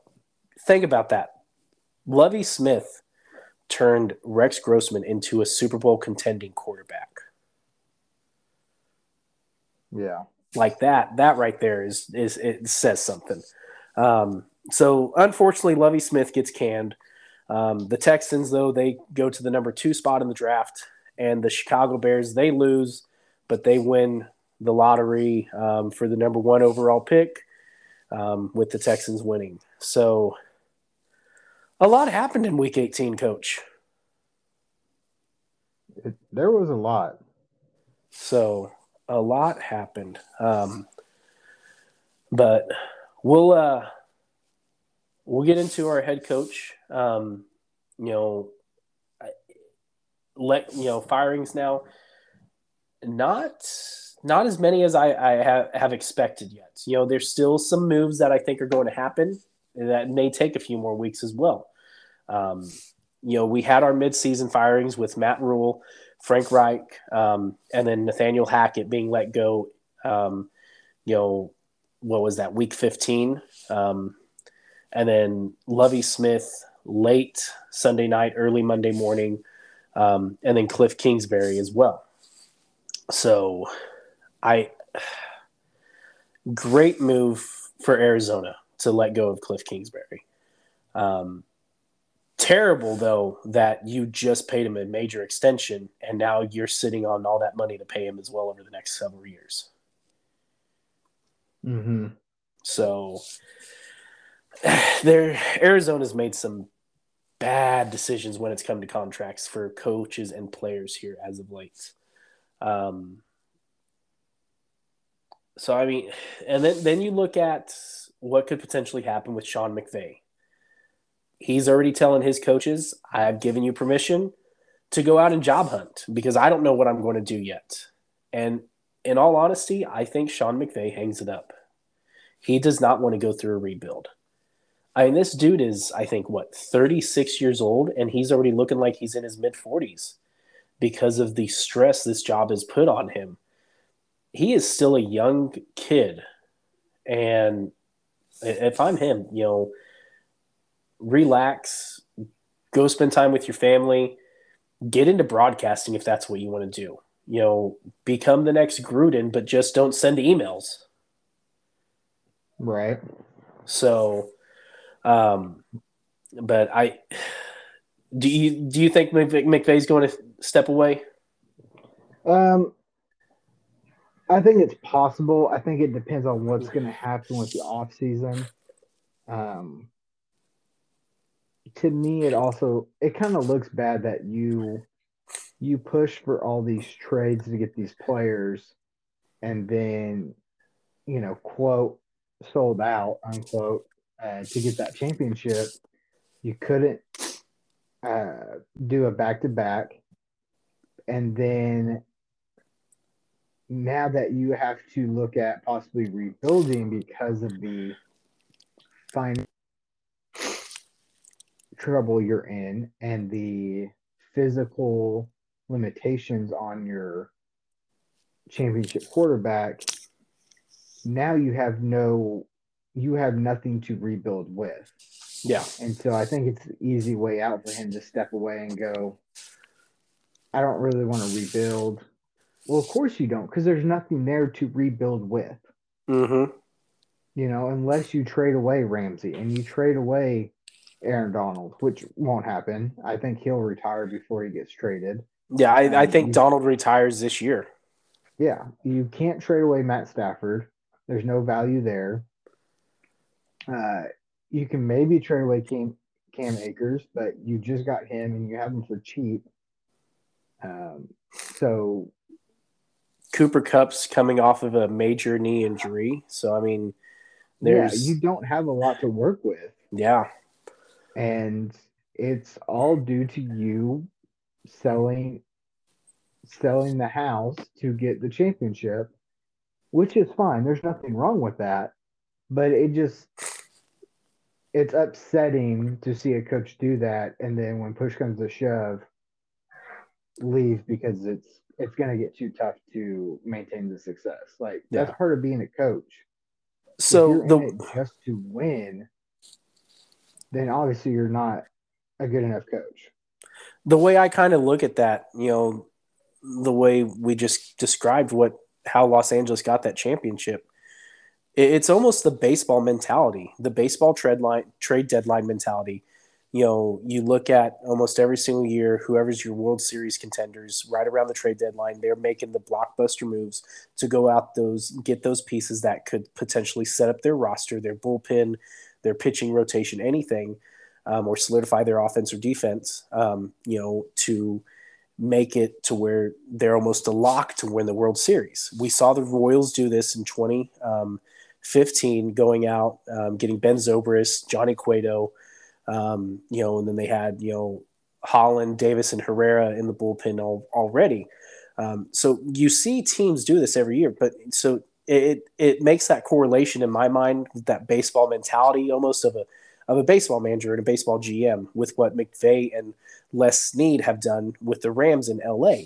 think about that. Lovie Smith turned Rex Grossman into a Super Bowl contending quarterback. Yeah. Like that right there is it says something. So unfortunately, Lovie Smith gets canned. The Texans, though, they go to the number 2 spot in the draft, and the Chicago Bears, they lose, but they win the lottery for the number 1 overall pick with the Texans winning. So a lot happened in Week 18, Coach. There was a lot. So a lot happened. But we'll get into our head coach. Firings now. Not as many as I have expected yet. You know, there's still some moves that I think are going to happen that may take a few more weeks as well. We had our midseason firings with Matt Rhule, Frank Reich, and then Nathaniel Hackett being let go. What was that, week 15? And then Lovie Smith late Sunday night, early Monday morning, and then Cliff Kingsbury as well. So, great move for Arizona to let go of Cliff Kingsbury. Terrible, though, that you just paid him a major extension, and now you're sitting on all that money to pay him as well over the next several years. Mm-hmm. So, Arizona's made some bad decisions when it's come to contracts for coaches and players here as of late. So, I mean, and then you look at what could potentially happen with Sean McVay. He's already telling his coaches, I've given you permission to go out and job hunt because I don't know what I'm going to do yet. And in all honesty, I think Sean McVay hangs it up. He does not want to go through a rebuild. I mean, this dude is, I think, 36 years old, and he's already looking like he's in his mid-40s because of the stress this job has put on him. He is still a young kid, and if I'm him, relax, go spend time with your family, get into broadcasting if that's what you want to do. Become the next Gruden, but just don't send emails. Right. So, but do you think McVay's going to step away? I think it's possible. I think it depends on what's going to happen with the offseason. To me, it kind of looks bad that you push for all these trades to get these players, and then, quote, sold out, unquote, to get that championship. You couldn't do a back-to-back. And then now that you have to look at possibly rebuilding because of the financial trouble you're in and the physical limitations on your championship quarterback, now you have nothing to rebuild with. Yeah. And so I think it's the easy way out for him to step away and go, I don't really want to rebuild. Well, of course you don't, because there's nothing there to rebuild with. Mm-hmm. Unless you trade away Ramsey and you trade away Aaron Donald, which won't happen. I think he'll retire before he gets traded. Yeah, I think Donald retires this year. Yeah, you can't trade away Matt Stafford. There's no value there. You can maybe trade away Cam Akers, but you just got him and you have him for cheap. So Cooper Kupp's coming off of a major knee injury. So, I mean, you don't have a lot to work with. Yeah. And it's all due to you selling the house to get the championship, which is fine. There's nothing wrong with that. But it's upsetting to see a coach do that. And then when push comes to shove, leave because it's it's going to get too tough to maintain the success. Like, that's part of being a coach. So just to win, then obviously you're not a good enough coach. The way I kind of look at that, you know, the way we just described how Los Angeles got that championship, it's almost the baseball mentality, the baseball trade deadline mentality. You know, you look at almost every single year, whoever's your World Series contenders, right around the trade deadline, they're making the blockbuster moves to go out get those pieces that could potentially set up their roster, their bullpen, their pitching rotation, anything, or solidify their offense or defense, you know, to make it to where they're almost a lock to win the World Series. We saw the Royals do this in 2015, going out, getting Ben Zobrist, Johnny Cueto, you know, and then they had, you know, Holland, Davis, and Herrera in the bullpen already. So you see teams do this every year, but so it makes that correlation in my mind, that baseball mentality almost of a baseball manager and a baseball GM with what McVay and Les Snead have done with the Rams in LA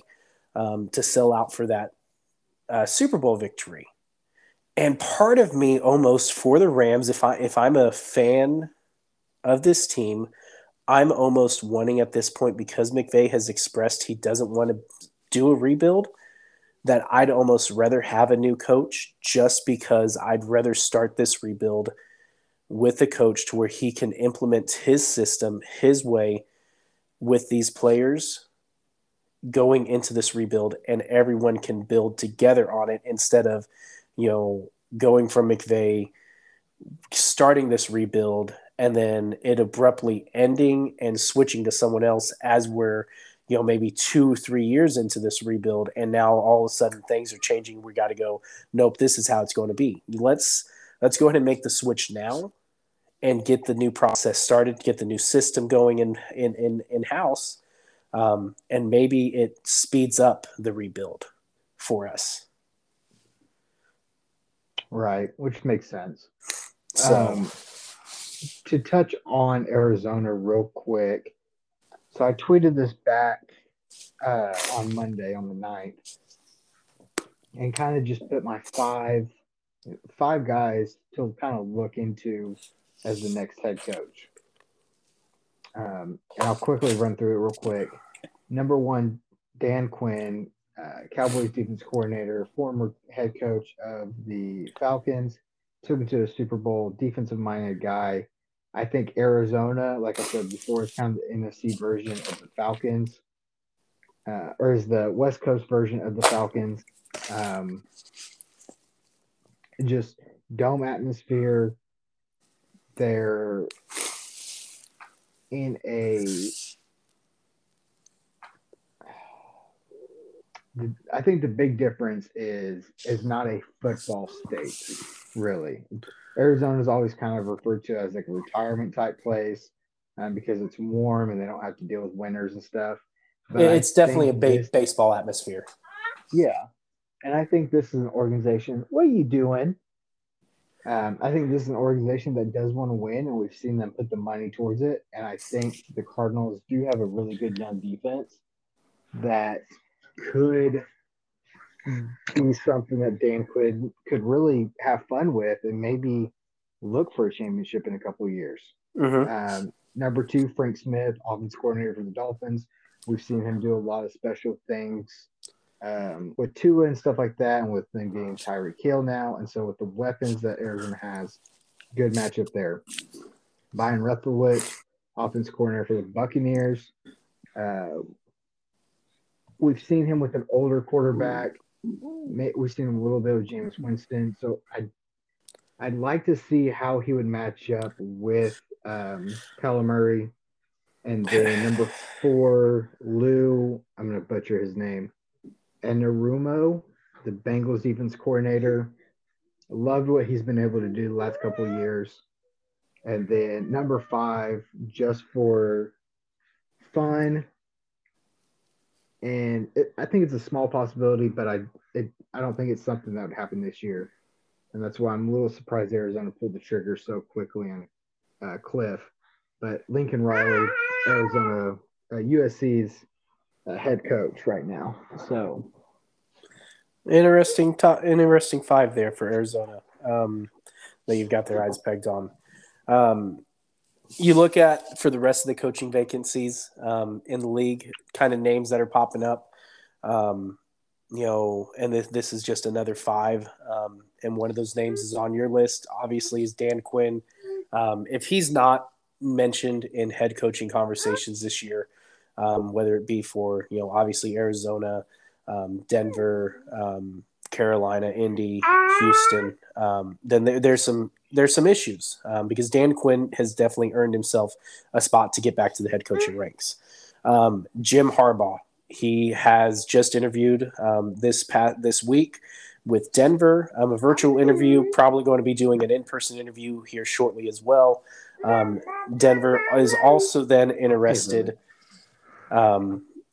to sell out for that Super Bowl victory. And part of me almost for the Rams, if I'm a fan of this team, I'm almost wanting at this point, because McVay has expressed he doesn't want to do a rebuild, that I'd almost rather have a new coach, just because I'd rather start this rebuild with a coach to where he can implement his system, his way, with these players going into this rebuild, and everyone can build together on it, instead of, you know, going from McVay starting this rebuild and then it abruptly ending and switching to someone else as we're, you know, maybe 2-3 years into this rebuild. And now all of a sudden things are changing. We got to go, nope, this is how it's going to be. Let's go ahead and make the switch now and get the new process started, get the new system going in-house, and maybe it speeds up the rebuild for us. Right, which makes sense. So, to touch on Arizona real quick, so I tweeted this back on Monday on the 9th and kind of just put my five guys to kind of look into as the next head coach. And I'll quickly run through it real quick. Number one, Dan Quinn, Cowboys defense coordinator, former head coach of the Falcons, took him to the Super Bowl, defensive-minded guy. I think Arizona, like I said before, is kind of the NFC version of the Falcons, or is the West Coast version of the Falcons. Just dome atmosphere. They're in I think the big difference is not a football state, really. Arizona is always kind of referred to as like a retirement type place because it's warm and they don't have to deal with winters and stuff. But it's definitely a baseball atmosphere. Yeah. And I think this is an organization. What are you doing? I think this is an organization that does want to win, and we've seen them put the money towards it. And I think the Cardinals do have a really good young defense that could be something that Dan Quinn could really have fun with and maybe look for a championship in a couple of years. Mm-hmm. Number two, Frank Smith, offense coordinator for the Dolphins. We've seen him do a lot of special things with Tua and stuff like that, and with them getting Tyreek Hill now, and so with the weapons that Arizona has, good matchup there. Brian Westbrook, offense coordinator for the Buccaneers. We've seen him with an older quarterback. We've seen him a little bit with Jameis Winston, so I'd like to see how he would match up with Kyler Murray. And then number four, Lou, I'm going to butcher his name, and Narumo, the Bengals defense coordinator. Loved what he's been able to do the last couple of years. And then number five, just for fun, and I think it's a small possibility, but I don't think it's something that would happen this year. And that's why I'm a little surprised Arizona pulled the trigger so quickly on Cliff. But Lincoln Riley, Arizona, USC's head coach right now. So Interesting five there for Arizona that you've got their eyes pegged on. You look at, for the rest of the coaching vacancies in the league, kind of names that are popping up, and this is just another five. And one of those names is on your list, obviously, is Dan Quinn. If he's not mentioned in head coaching conversations this year, whether it be for, obviously Arizona, Denver, Carolina, Indy, Houston, then there's some issues because Dan Quinn has definitely earned himself a spot to get back to the head coaching ranks. Jim Harbaugh, he has just interviewed this week with Denver, a virtual interview, probably going to be doing an in-person interview here shortly as well. Denver is also then interested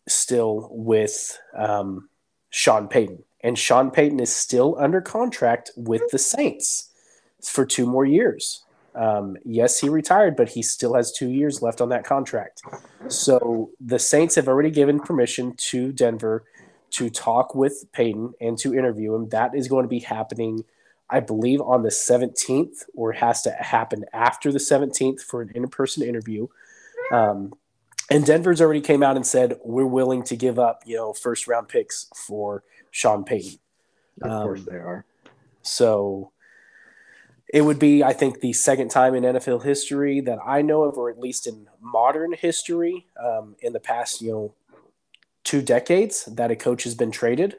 still with Sean Payton. And Sean Payton is still under contract with the Saints for 2 more years. Yes, he retired, but he still has 2 years left on that contract. So the Saints have already given permission to Denver to talk with Payton and to interview him. That is going to be happening, I believe, on the 17th, or has to happen after the 17th for an in-person interview. And Denver's already came out and said, we're willing to give up, first-round picks for Sean Payton. Of course they are. So it would be, I think, the second time in NFL history that I know of, or at least in modern history, in the past, 2 decades, that a coach has been traded.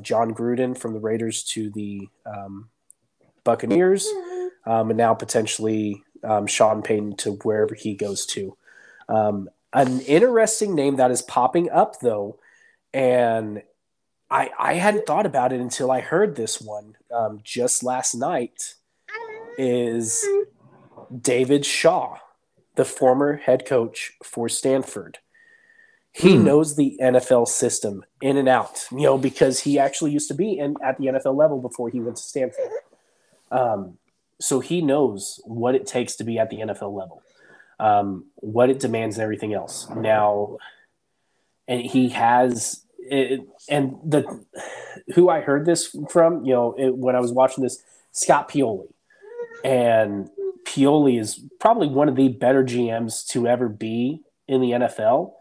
John Gruden from the Raiders to the Buccaneers, and now potentially Sean Payton to wherever he goes to. An interesting name that is popping up, though, and I hadn't thought about it until I heard this one just last night, is David Shaw, the former head coach for Stanford. He knows the NFL system in and out, because he actually used to be at the NFL level before he went to Stanford. So he knows what it takes to be at the NFL level, what it demands and everything else. Now, and he has – and who I heard this from, when I was watching this, Scott Pioli. And Pioli is probably one of the better GMs to ever be in the NFL.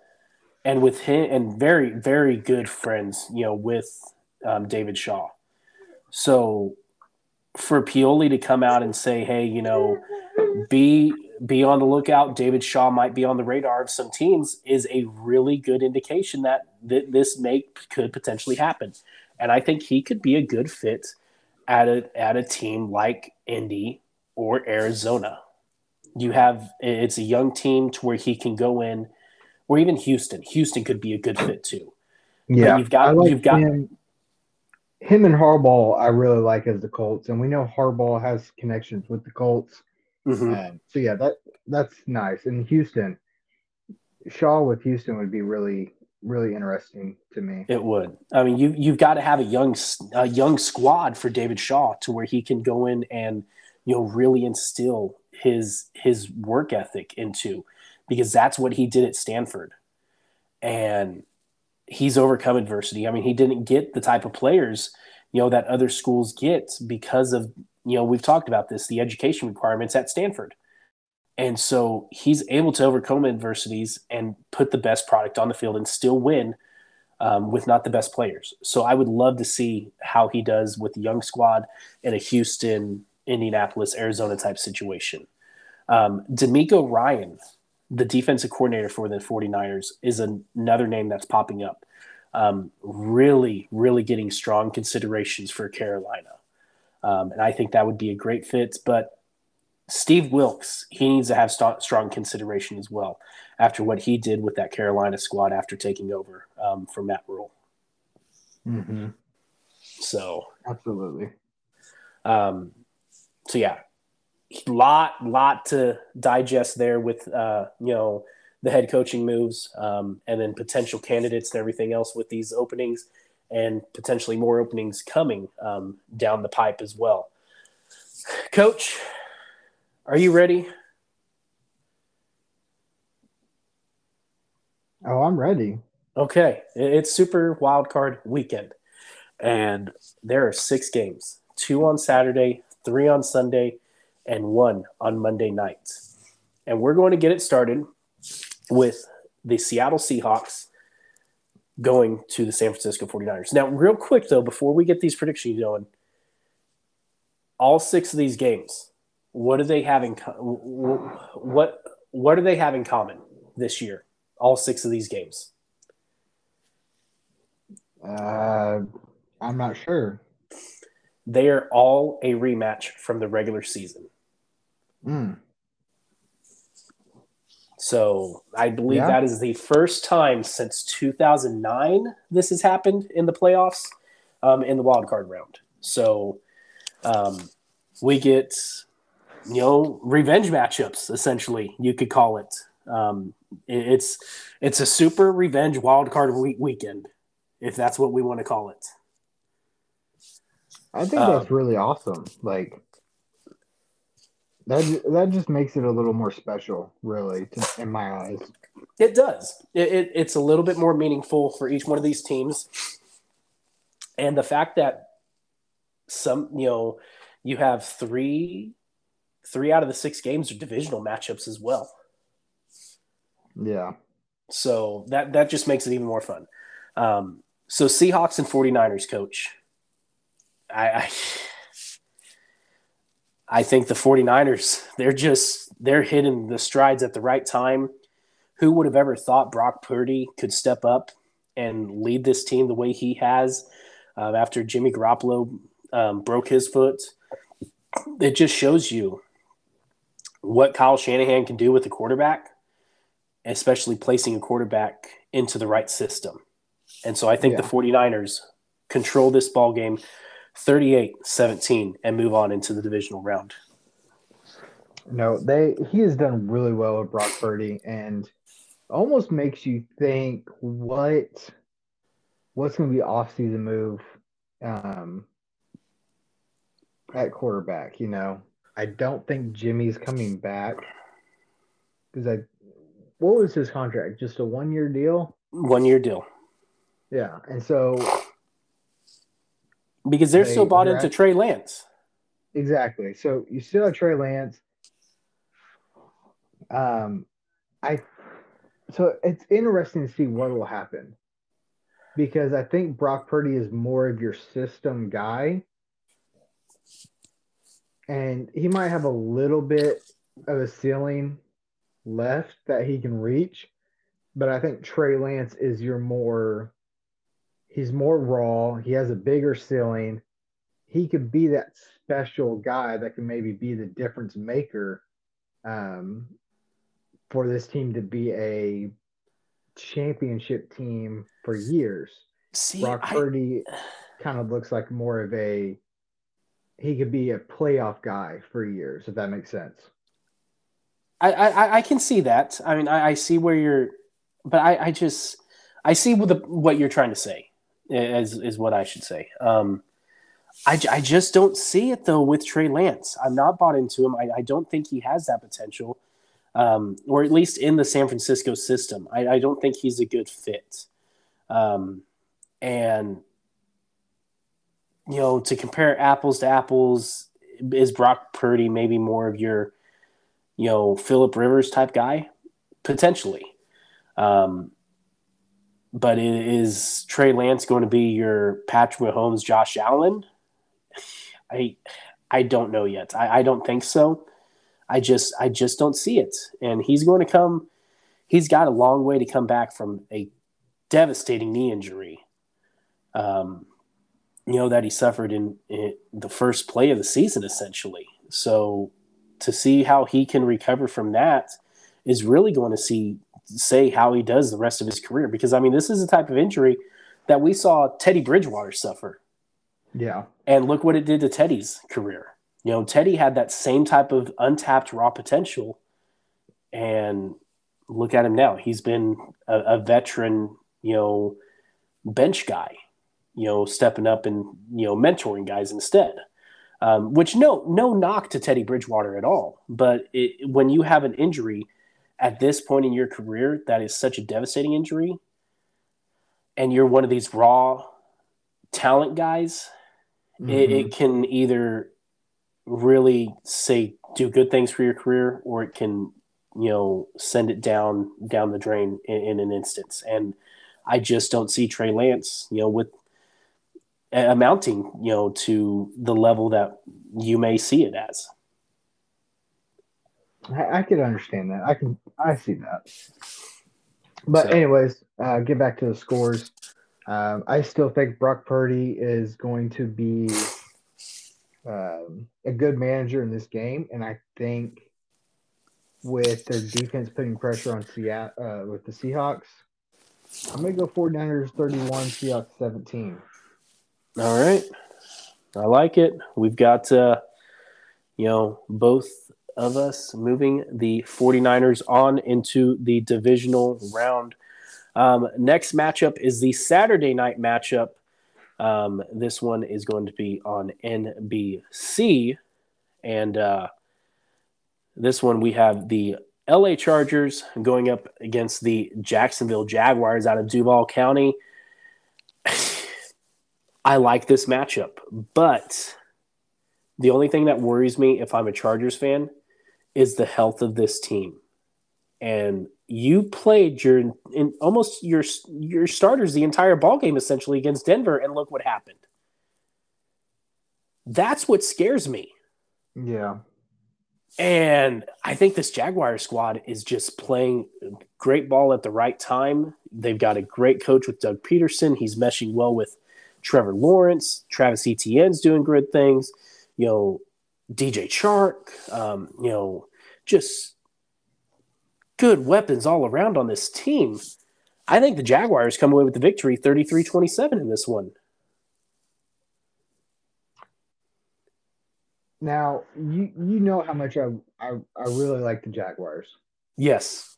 And with him, and very, very good friends, with David Shaw. So for Pioli to come out and say, hey, be on the lookout, David Shaw might be on the radar of some teams, is a really good indication that this could potentially happen. And I think he could be a good fit at a team like Indy or Arizona. It's a young team to where he can go in. Or even Houston. Houston could be a good fit too. Yeah, you've got him and Harbaugh. I really like as the Colts, and we know Harbaugh has connections with the Colts. Mm-hmm. So yeah, that's nice. And Houston, Shaw with Houston would be really, really interesting to me. It would. I mean, you've got to have a young squad for David Shaw to where he can go in and really instill his work ethic into. Because that's what he did at Stanford. And he's overcome adversity. I mean, he didn't get the type of players, that other schools get because of, we've talked about this, the education requirements at Stanford. And so he's able to overcome adversities and put the best product on the field and still win with not the best players. So I would love to see how he does with the young squad in a Houston, Indianapolis, Arizona type situation. DeMeco Ryan, the defensive coordinator for the 49ers, is another name that's popping up. Really, really getting strong considerations for Carolina. And I think that would be a great fit. But Steve Wilkes, he needs to have strong consideration as well after what he did with that Carolina squad after taking over from Matt Rule. Mm-hmm. So. Absolutely. So, yeah. Lot to digest there with, the head coaching moves and then potential candidates and everything else with these openings and potentially more openings coming down the pipe as well. Coach, are you ready? Oh, I'm ready. Okay. It's Super Wild Card Weekend. And there are 6 games, 2 on Saturday, 3 on Sunday, and 1 on Monday night. And we're going to get it started with the Seattle Seahawks going to the San Francisco 49ers. Now, real quick, though, before we get these predictions going, all 6 of these games, what do they have in what do they have in common this year? All 6 of these games. I'm not sure. They are all a rematch from the regular season. So I believe that is the first time since 2009 this has happened in the playoffs, in the wild card round. So we get, you know, revenge matchups, essentially, you could call it. It's a super revenge wild card weekend, if that's what we want to call it. I think that's really awesome. Like that just makes it a little more special, really, in my eyes. It does. It's a little bit more meaningful for each one of these teams, and the fact that you have three out of the 6 games are divisional matchups as well. Yeah. So that just makes it even more fun. So Seahawks and 49ers, coach. I think the 49ers, they're hitting the strides at the right time. Who would have ever thought Brock Purdy could step up and lead this team the way he has, after Jimmy Garoppolo broke his foot? It just shows you what Kyle Shanahan can do with a quarterback, especially placing a quarterback into the right system. And so I think the 49ers control this ball game 38-17 and move on into the divisional round. No, he has done really well with Brock Purdy, and almost makes you think what's going to be off-season move at quarterback, you know. I don't think Jimmy's coming back because what was his contract? Just a one-year deal? One-year deal. Yeah, and so because they're still bought into Trey Lance. Exactly. So you still have Trey Lance. So it's interesting to see what will happen, because I think Brock Purdy is more of your system guy, and he might have a little bit of a ceiling left that he can reach, but I think Trey Lance is he's more raw. He has a bigger ceiling. He could be that special guy that can maybe be the difference maker for this team to be a championship team for years. See, Brock Purdy kind of looks like more of he could be a playoff guy for years, if that makes sense. I can see that. I mean, I see where you're – but I see what you're trying to say. Is what I should say. I just don't see it, though, with Trey Lance. I'm not bought into him. I don't think he has that potential, or at least in the San Francisco system. I don't think he's a good fit. And, you know, to compare apples to apples, is Brock Purdy maybe more of your, you know, Phillip Rivers type guy? Potentially. But is Trey Lance going to be your Patrick Mahomes, Josh Allen? I don't know yet. I don't think so. I just don't see it. And he's got a long way to come back from a devastating knee injury, you know, that he suffered in the first play of the season, essentially. So to see how he can recover from that is really going to say how he does the rest of his career, because I mean, this is the type of injury that we saw Teddy Bridgewater suffer. Yeah. And look what it did to Teddy's career. You know, Teddy had that same type of untapped raw potential, and look at him now. He's been a veteran, you know, bench guy, you know, stepping up and, you know, mentoring guys instead, which no knock to Teddy Bridgewater at all. But when you have an injury at this point in your career, that is such a devastating injury, and you're one of these raw talent guys, it can either really say do good things for your career, or it can, you know, send it down the drain in an instance. And I just don't see Trey Lance, you know, with amounting, you know, to the level that you may see it as. I could understand that. I see that. But anyways, get back to the scores. I still think Brock Purdy is going to be a good manager in this game, and I think with their defense putting pressure on Seattle, with the Seahawks, I'm going to go 49ers 31, Seahawks 17. All right. I like it. We've got, you know, both of us moving the 49ers on into the divisional round. Next matchup is the Saturday night matchup. This one is going to be on NBC. And this one we have the LA Chargers going up against the Jacksonville Jaguars out of Duval County. I like this matchup, but the only thing that worries me if I'm a Chargers fan is the health of this team. And you played almost your starters the entire ballgame essentially against Denver, and look what happened. That's what scares me. Yeah. And I think this Jaguar squad is just playing great ball at the right time. They've got a great coach with Doug Peterson. He's meshing well with Trevor Lawrence. Travis Etienne's doing good things. You know, DJ Chark, you know, just good weapons all around on this team. I think the Jaguars come away with the victory 33-27 in this one. Now, you know how much I really like the Jaguars. Yes.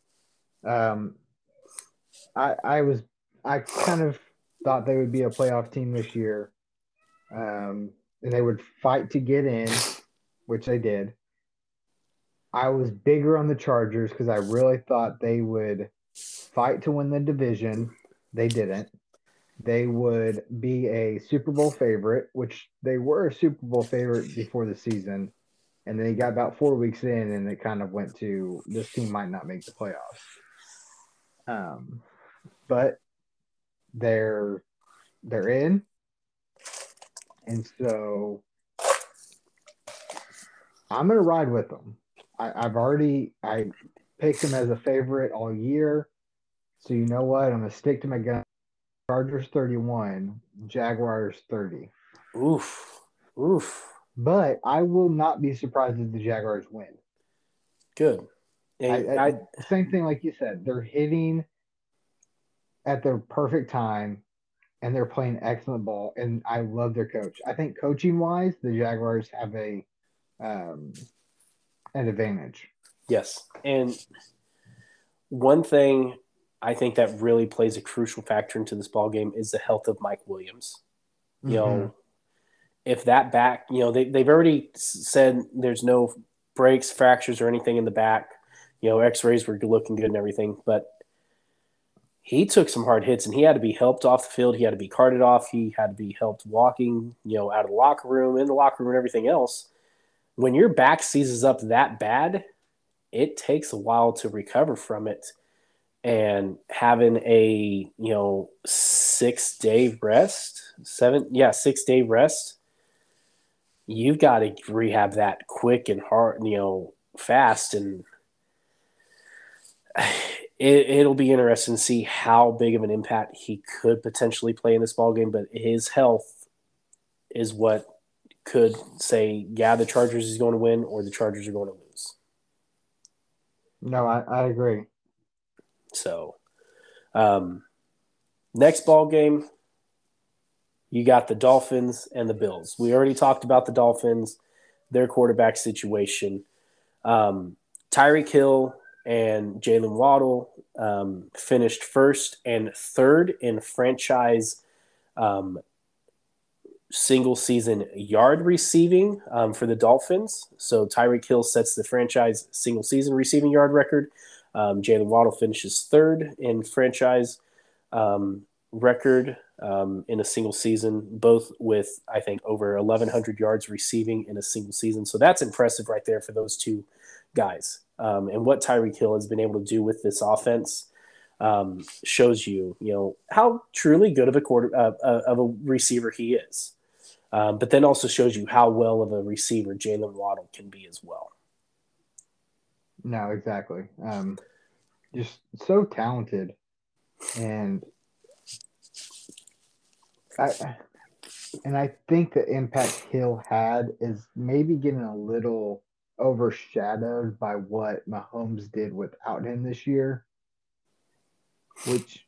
I kind of thought they would be a playoff team this year. And they would fight to get in, which they did. I was bigger on the Chargers because I really thought they would fight to win the division. They didn't. They would be a Super Bowl favorite, which they were a Super Bowl favorite before the season. And then he got about 4 weeks in, and it kind of went to this team might not make the playoffs. But they're in. And so I'm going to ride with them. I've already picked them as a favorite all year. So you know what? I'm going to stick to my guns. Chargers 31, Jaguars 30. Oof. But I will not be surprised if the Jaguars win. Good. Same thing like you said. They're hitting at the perfect time, and they're playing excellent ball, and I love their coach. I think coaching-wise, the Jaguars have an advantage. Yes, and one thing – I think that really plays a crucial factor into this ballgame is the health of Mike Williams. You know, if that back, you know, they've already said there's no breaks, fractures, or anything in the back. You know, x-rays were looking good and everything, but he took some hard hits, and he had to be helped off the field. He had to be carted off. He had to be helped walking, you know, out of the locker room, in the locker room, and everything else. When your back seizes up that bad, it takes a while to recover from it. And having a, you know, 6-day rest, you've got to rehab that quick and hard, you know, fast. And it'll be interesting to see how big of an impact he could potentially play in this ballgame. But his health is what could say, yeah, the Chargers is going to win or the Chargers are going to lose. No, I agree. So, next ball game, you got the Dolphins and the Bills. We already talked about the Dolphins, their quarterback situation. Tyreek Hill and Jaylen Waddle finished first and third in franchise single-season yard receiving for the Dolphins. So Tyreek Hill sets the franchise single-season receiving yard record. Jaylen Waddle finishes third in franchise record in a single season, both with, I think, over 1,100 yards receiving in a single season. So that's impressive right there for those two guys. And what Tyreek Hill has been able to do with this offense shows you, how truly good of a receiver he is. But then also shows you how well of a receiver Jalen Waddle can be as well. No, exactly. Just so talented. And I think the impact Hill had is maybe getting a little overshadowed by what Mahomes did without him this year, which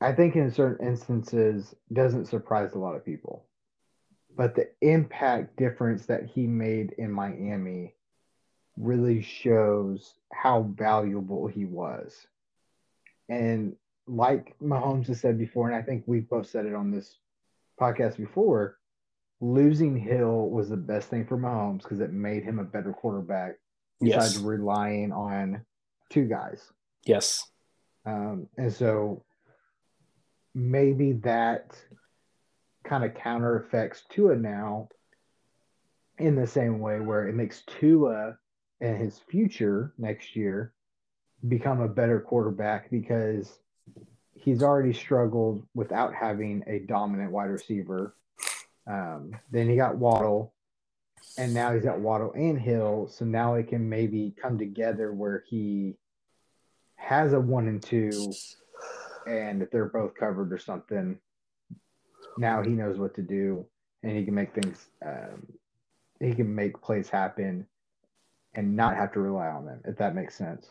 I think in certain instances doesn't surprise a lot of people. But the impact difference that he made in Miami really shows how valuable he was. And like Mahomes has said before, and I think we've both said it on this podcast before, losing Hill was the best thing for Mahomes because it made him a better quarterback besides relying on two guys. Yes. And so maybe that kind of counter affects Tua now in the same way, where it makes Tua and his future next year become a better quarterback because he's already struggled without having a dominant wide receiver. Then he got Waddle, and now he's got Waddle and Hill. So now it can maybe come together where he has a 1 and 2, and if they're both covered or something, now he knows what to do, and he can make things, he can make plays happen and not have to rely on them, if that makes sense.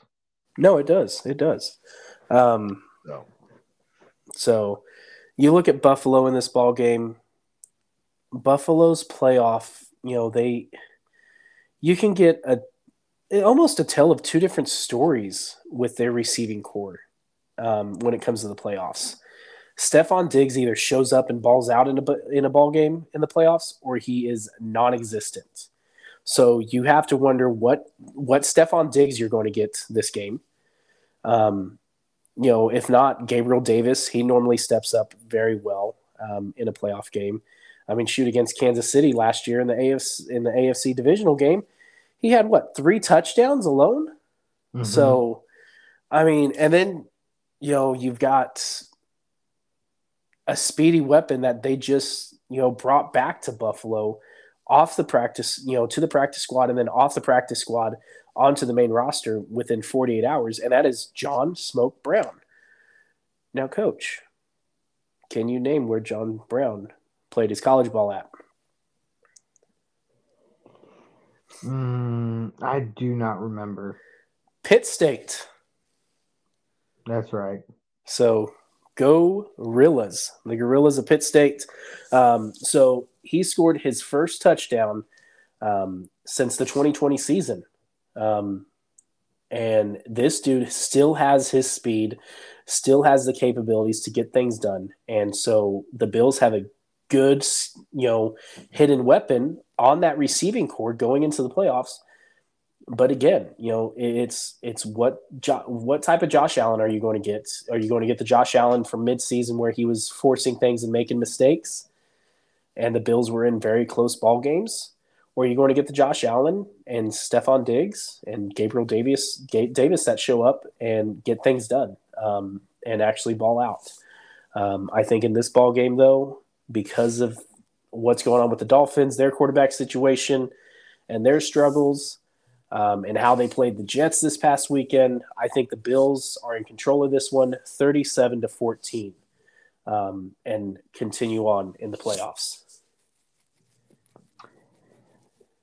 No, it does. It does. So you look at Buffalo in this ball game. Buffalo's playoff, you can get almost a tell of two different stories with their receiving core when it comes to the playoffs. Stephon Diggs either shows up and balls out in a ball game in the playoffs, or he is non-existent. So you have to wonder what Stephon Diggs you're going to get this game. If not, Gabriel Davis, he normally steps up very well in a playoff game. I mean, shoot, against Kansas City last year in the AFC divisional game, he had, 3 touchdowns alone? Mm-hmm. So, I mean, and then, you've got a speedy weapon that they just, brought back to Buffalo off the practice, to the practice squad, and then off the practice squad onto the main roster within 48 hours, and that is John Smoke Brown. Now, Coach, can you name where John Brown played his college ball at? I do not remember. Pitt State. That's right. So, go Gorillas. The Gorillas of Pitt State. So, he scored his first touchdown since the 2020 season. And this dude still has his speed, still has the capabilities to get things done. And so the Bills have a good, hidden weapon on that receiving core going into the playoffs. But again, it's what type of Josh Allen are you going to get? Are you going to get the Josh Allen from midseason where he was forcing things and making mistakes and the Bills were in very close ball games? Or are you going to get the Josh Allen and Stephon Diggs and Gabriel Davis that show up and get things done and actually ball out? I think in this ball game, though, because of what's going on with the Dolphins, their quarterback situation and their struggles and how they played the Jets this past weekend, I think the Bills are in control of this one, 37-14, and continue on in the playoffs.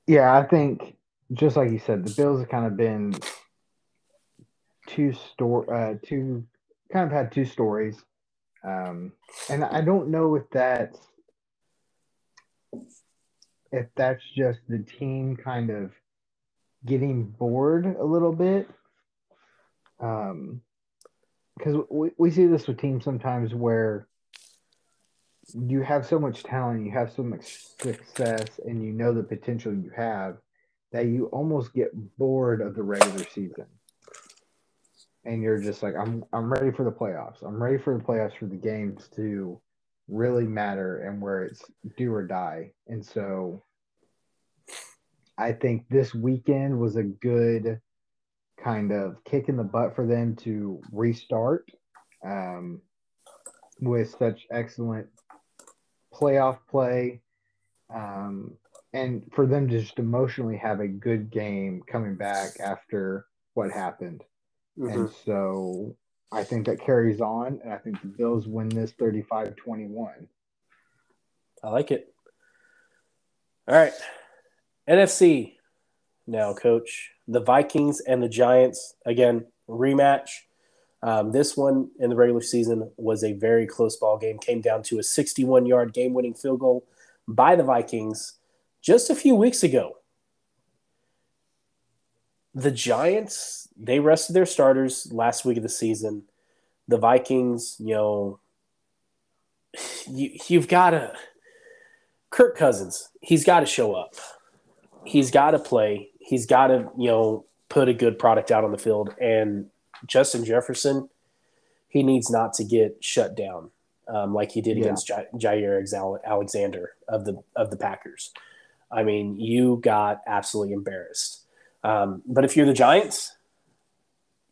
Yeah, I think just like you said, the Bills have kind of been had two stories, and I don't know if that's just the team kind of getting bored a little bit, because we see this with teams sometimes where you have so much talent, you have so much success, and the potential you have that you almost get bored of the regular season. and you're just like, I'm ready for the playoffs. I'm ready for the playoffs for the games to really matter and where it's do or die. And so I think this weekend was a good kind of kick in the butt for them to restart with such excellent playoff play. And for them to just emotionally have a good game coming back after what happened. Mm-hmm. And so I think that carries on, and I think the Bills win this 35-21. I like it. All right. NFC now, Coach. The Vikings and the Giants, again, rematch. This one in the regular season was a very close ball game. Came down to a 61-yard game-winning field goal by the Vikings just a few weeks ago. The Giants, they rested their starters last week of the season. The Vikings, you know, you've got to – Kirk Cousins, he's got to show up. He's got to play. He's got to, you know, put a good product out on the field. And Justin Jefferson, he needs not to get shut down like he did against Jair Alexander of the Packers. I mean, you got absolutely embarrassed. But if you're the Giants,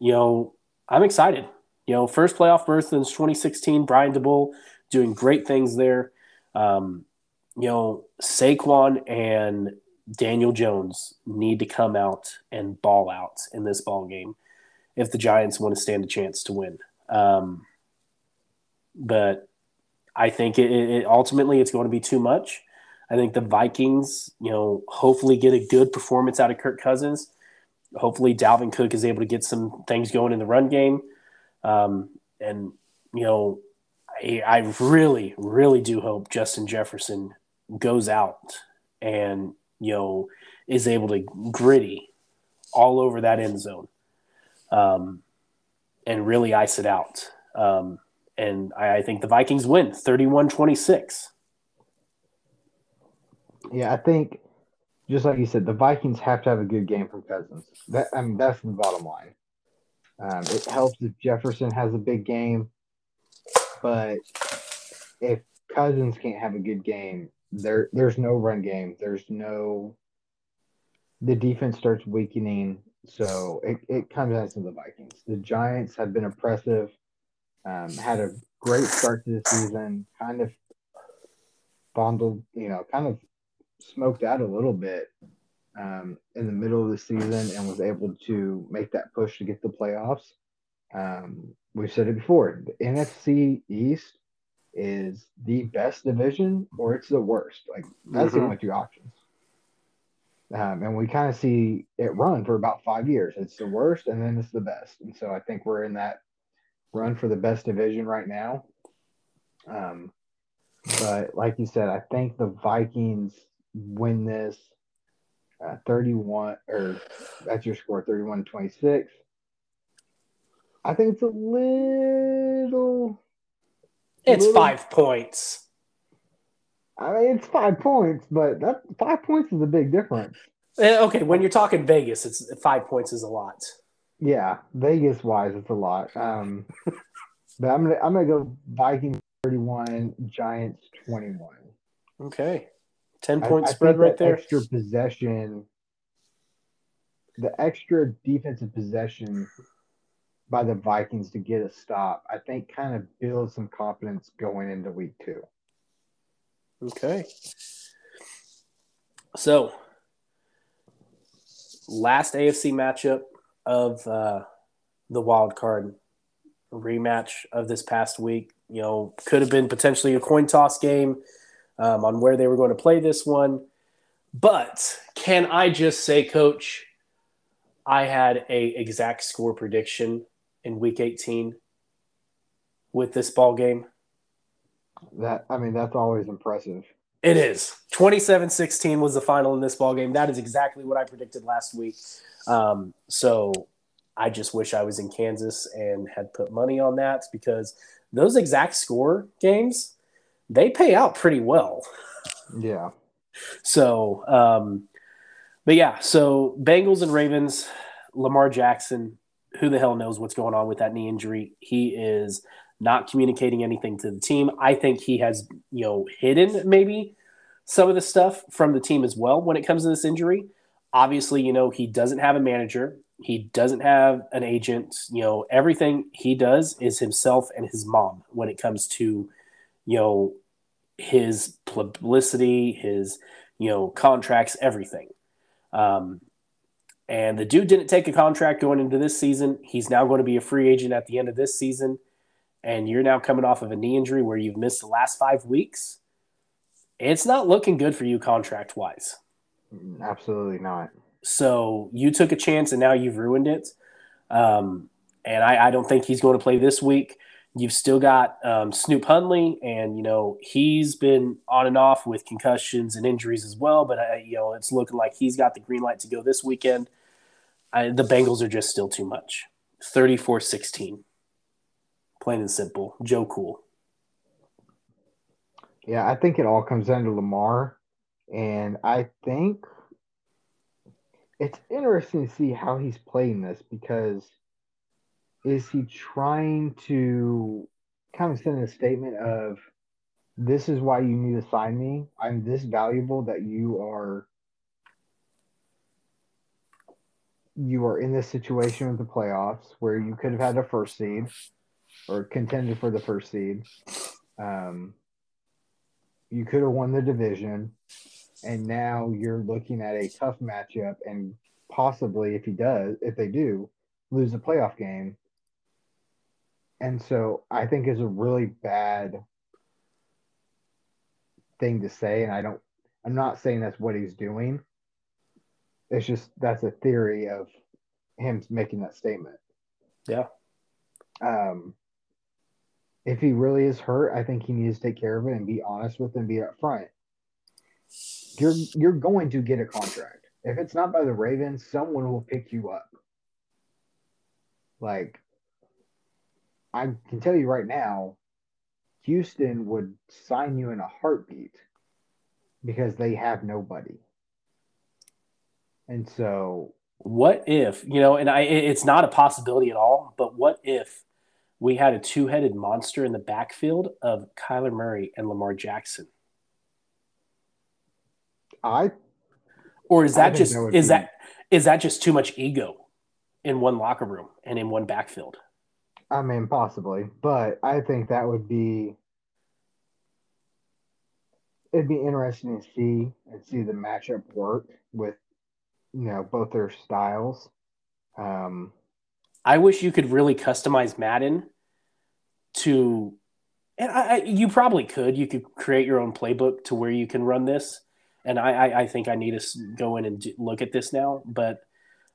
you know, I'm excited. You know, first playoff berth since 2016, Brian DeBull doing great things there. You know, Saquon and Daniel Jones need to come out and ball out in this ball game if the Giants want to stand a chance to win. But I think it ultimately it's going to be too much. I think the Vikings, you know, hopefully get a good performance out of Kirk Cousins. Hopefully Dalvin Cook is able to get some things going in the run game. And, you know, I really, really do hope Justin Jefferson goes out and, you know, is able to gritty all over that end zone and really ice it out. And I think the Vikings win 31-26. Yeah, I think just like you said, the Vikings have to have a good game from Cousins. That's the bottom line. It helps if Jefferson has a big game, but if Cousins can't have a good game, there's no run game. The defense starts weakening, so it comes down to the Vikings. The Giants have been oppressive, had a great start to the season, kind of fondled, you know, kind of smoked out a little bit in the middle of the season and was able to make that push to get the playoffs. We've said it before. The NFC East is the best division or it's the worst. Like, that's the only two options. And we kind of see it run for about 5 years. It's the worst and then it's the best. And so I think we're in that run for the best division right now. But like you said, I think the Vikings – win this 31 or that's your score 31-26. I think it's a little. It's little, 5 points. I mean, it's 5 points, but that 5 points is a big difference. Okay, when you're talking Vegas, it's 5 points is a lot. Yeah, Vegas wise, it's a lot. But I'm gonna go Vikings 31, Giants 21. Okay. 10-point spread right there. Extra possession, the extra defensive possession by the Vikings to get a stop, I think kind of builds some confidence going into week 2. Okay. So, last AFC matchup of the wild card rematch of this past week, you know, could have been potentially a coin toss game. On where they were going to play this one. But can I just say, Coach, I had a exact score prediction in Week 18 with this ball game. That's always impressive. It is. 27-16 was the final in this ball game. That is exactly what I predicted last week. So I just wish I was in Kansas and had put money on that because those exact score games – they pay out pretty well. Yeah. So, but yeah, so Bengals and Ravens, Lamar Jackson, who the hell knows what's going on with that knee injury. He is not communicating anything to the team. I think he has, hidden maybe some of the stuff from the team as well when it comes to this injury. Obviously, he doesn't have a manager. He doesn't have an agent. Everything he does is himself and his mom when it comes to, his publicity, his, contracts, everything. And the dude didn't take a contract going into this season. He's now going to be a free agent at the end of this season. And you're now coming off of a knee injury where you've missed the last 5 weeks. It's not looking good for you contract-wise. Absolutely not. So you took a chance and now you've ruined it. And I don't think he's going to play this week. You've still got Snoop Hundley, and, he's been on and off with concussions and injuries as well, but, it's looking like he's got the green light to go this weekend. The Bengals are just still too much. 34-16. Plain and simple. Joe Cool. Yeah, I think it all comes down to Lamar, and I think it's interesting to see how he's playing this because – is he trying to kind of send a statement of, this is why you need to sign me? I'm this valuable that you are in this situation with the playoffs where you could have had the first seed or contended for the first seed. You could have won the division, and now you're looking at a tough matchup, and possibly if they do, lose the playoff game. And so I think it's a really bad thing to say, and I'm not saying that's what he's doing. It's just that's a theory of him making that statement. Yeah. If he really is hurt, I think he needs to take care of it and be honest with him, be upfront. You're going to get a contract. If it's not by the Ravens, someone will pick you up. Like, I can tell you right now, Houston would sign you in a heartbeat because they have nobody. And so, what if, it's not a possibility at all, but what if we had a two-headed monster in the backfield of Kyler Murray and Lamar Jackson? Is that just too much ego in one locker room and in one backfield? I mean, possibly, but I think that would be – it'd be interesting to see the matchup work with, both their styles. I wish you could really customize Madden to – and you probably could. You could create your own playbook to where you can run this. And I think I need to go in and look at this now, but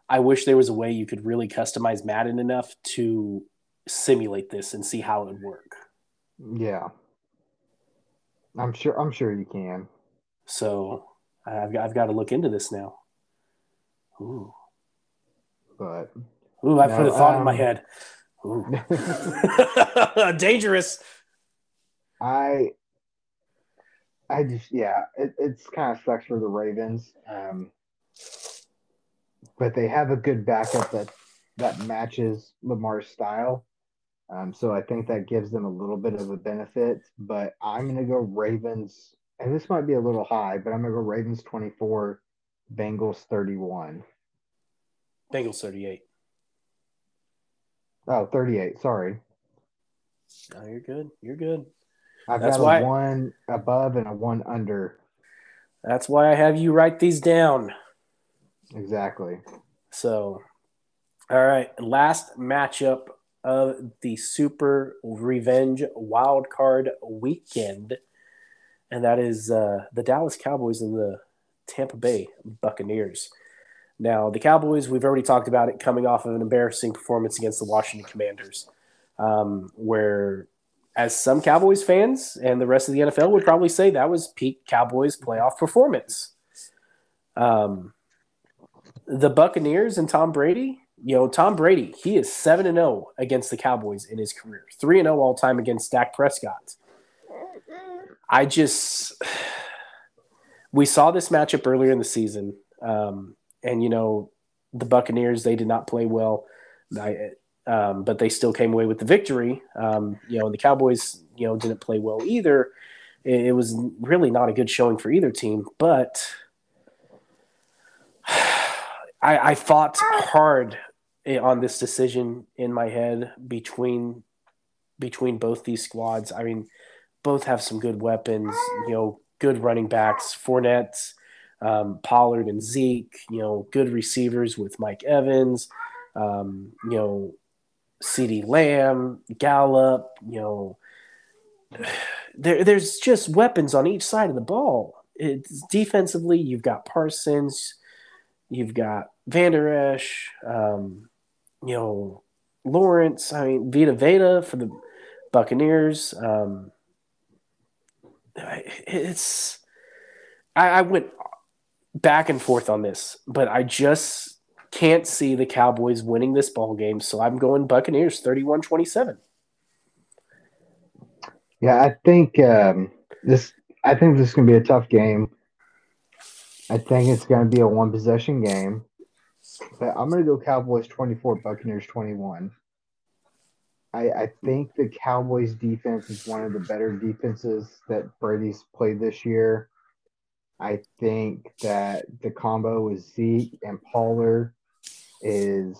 I wish there was a way you could really customize Madden enough to – simulate this and see how it would work. Yeah, I'm sure you can. So I've got to look into this now. Ooh, but I put a thought in my head. Ooh, dangerous. I just it's kind of sucks for the Ravens, but they have a good backup that matches Lamar's style. So I think that gives them a little bit of a benefit, but I'm going to go Ravens, and this might be a little high, but I'm going to go Ravens 24, Bengals 31. Bengals 38. Oh, 38. Sorry. No, you're good. You're good. That's why one above and a one under. That's why I have you write these down. Exactly. So, all right. Last matchup of the Super Revenge Wildcard Weekend, and that is the Dallas Cowboys and the Tampa Bay Buccaneers. Now, the Cowboys, we've already talked about it, coming off of an embarrassing performance against the Washington Commanders, where, as some Cowboys fans and the rest of the NFL would probably say, that was peak Cowboys playoff performance. The Buccaneers and Tom Brady... Tom Brady, he is 7-0 against the Cowboys in his career. 3-0 all-time against Dak Prescott. We saw this matchup earlier in the season. The Buccaneers, they did not play well. But they still came away with the victory. And the Cowboys, didn't play well either. It was really not a good showing for either team. But I fought hard on this decision in my head between both these squads. I mean, both have some good weapons, good running backs, Fournette, Pollard and Zeke, good receivers with Mike Evans, CeeDee Lamb, Gallup, there's just weapons on each side of the ball. It's defensively, you've got Parsons, you've got Van Der Esch, Lawrence, Vita Vea for the Buccaneers. I went back and forth on this, but I just can't see the Cowboys winning this ball game. So I'm going Buccaneers 31-27. Yeah, I think this is going to be a tough game. I think it's going to be a one-possession game. But I'm going to go Cowboys 24, Buccaneers 21. I think the Cowboys defense is one of the better defenses that Brady's played this year. I think that the combo with Zeke and Pollard is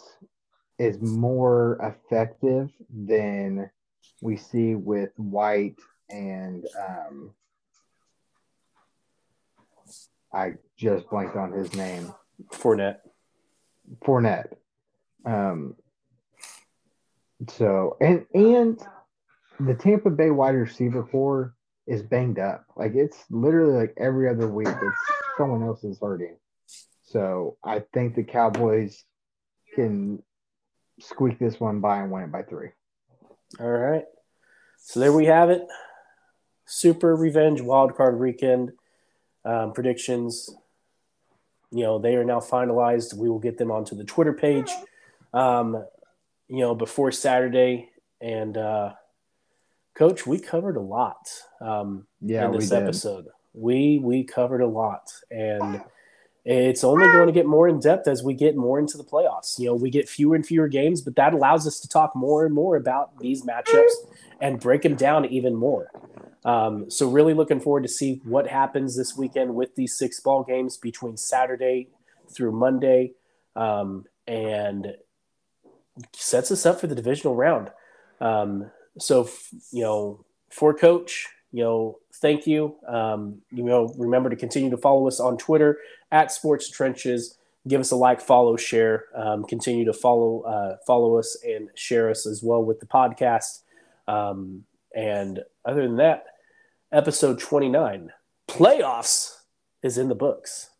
more effective than we see with White and I just blanked on his name. Fournette. So the Tampa Bay wide receiver core is banged up. Like, it's literally like every other week it's someone else is hurting. So I think the Cowboys can squeak this one by and win it by 3. All right. So there we have it. Super Revenge Wildcard Weekend predictions. They are now finalized. We will get them onto the Twitter page, before Saturday. And, Coach, we covered a lot in this episode. We covered a lot. And it's only going to get more in-depth as we get more into the playoffs. We get fewer and fewer games, but that allows us to talk more and more about these matchups and break them down even more. So really looking forward to see what happens this weekend with these 6 ball games between Saturday through Monday, and sets us up for the divisional round. So for Coach, thank you. Remember to continue to follow us on Twitter at Sports Trenches. Give us a like, follow, share, continue to follow us and share us as well with the podcast. And other than that, episode 29, playoffs, is in the books.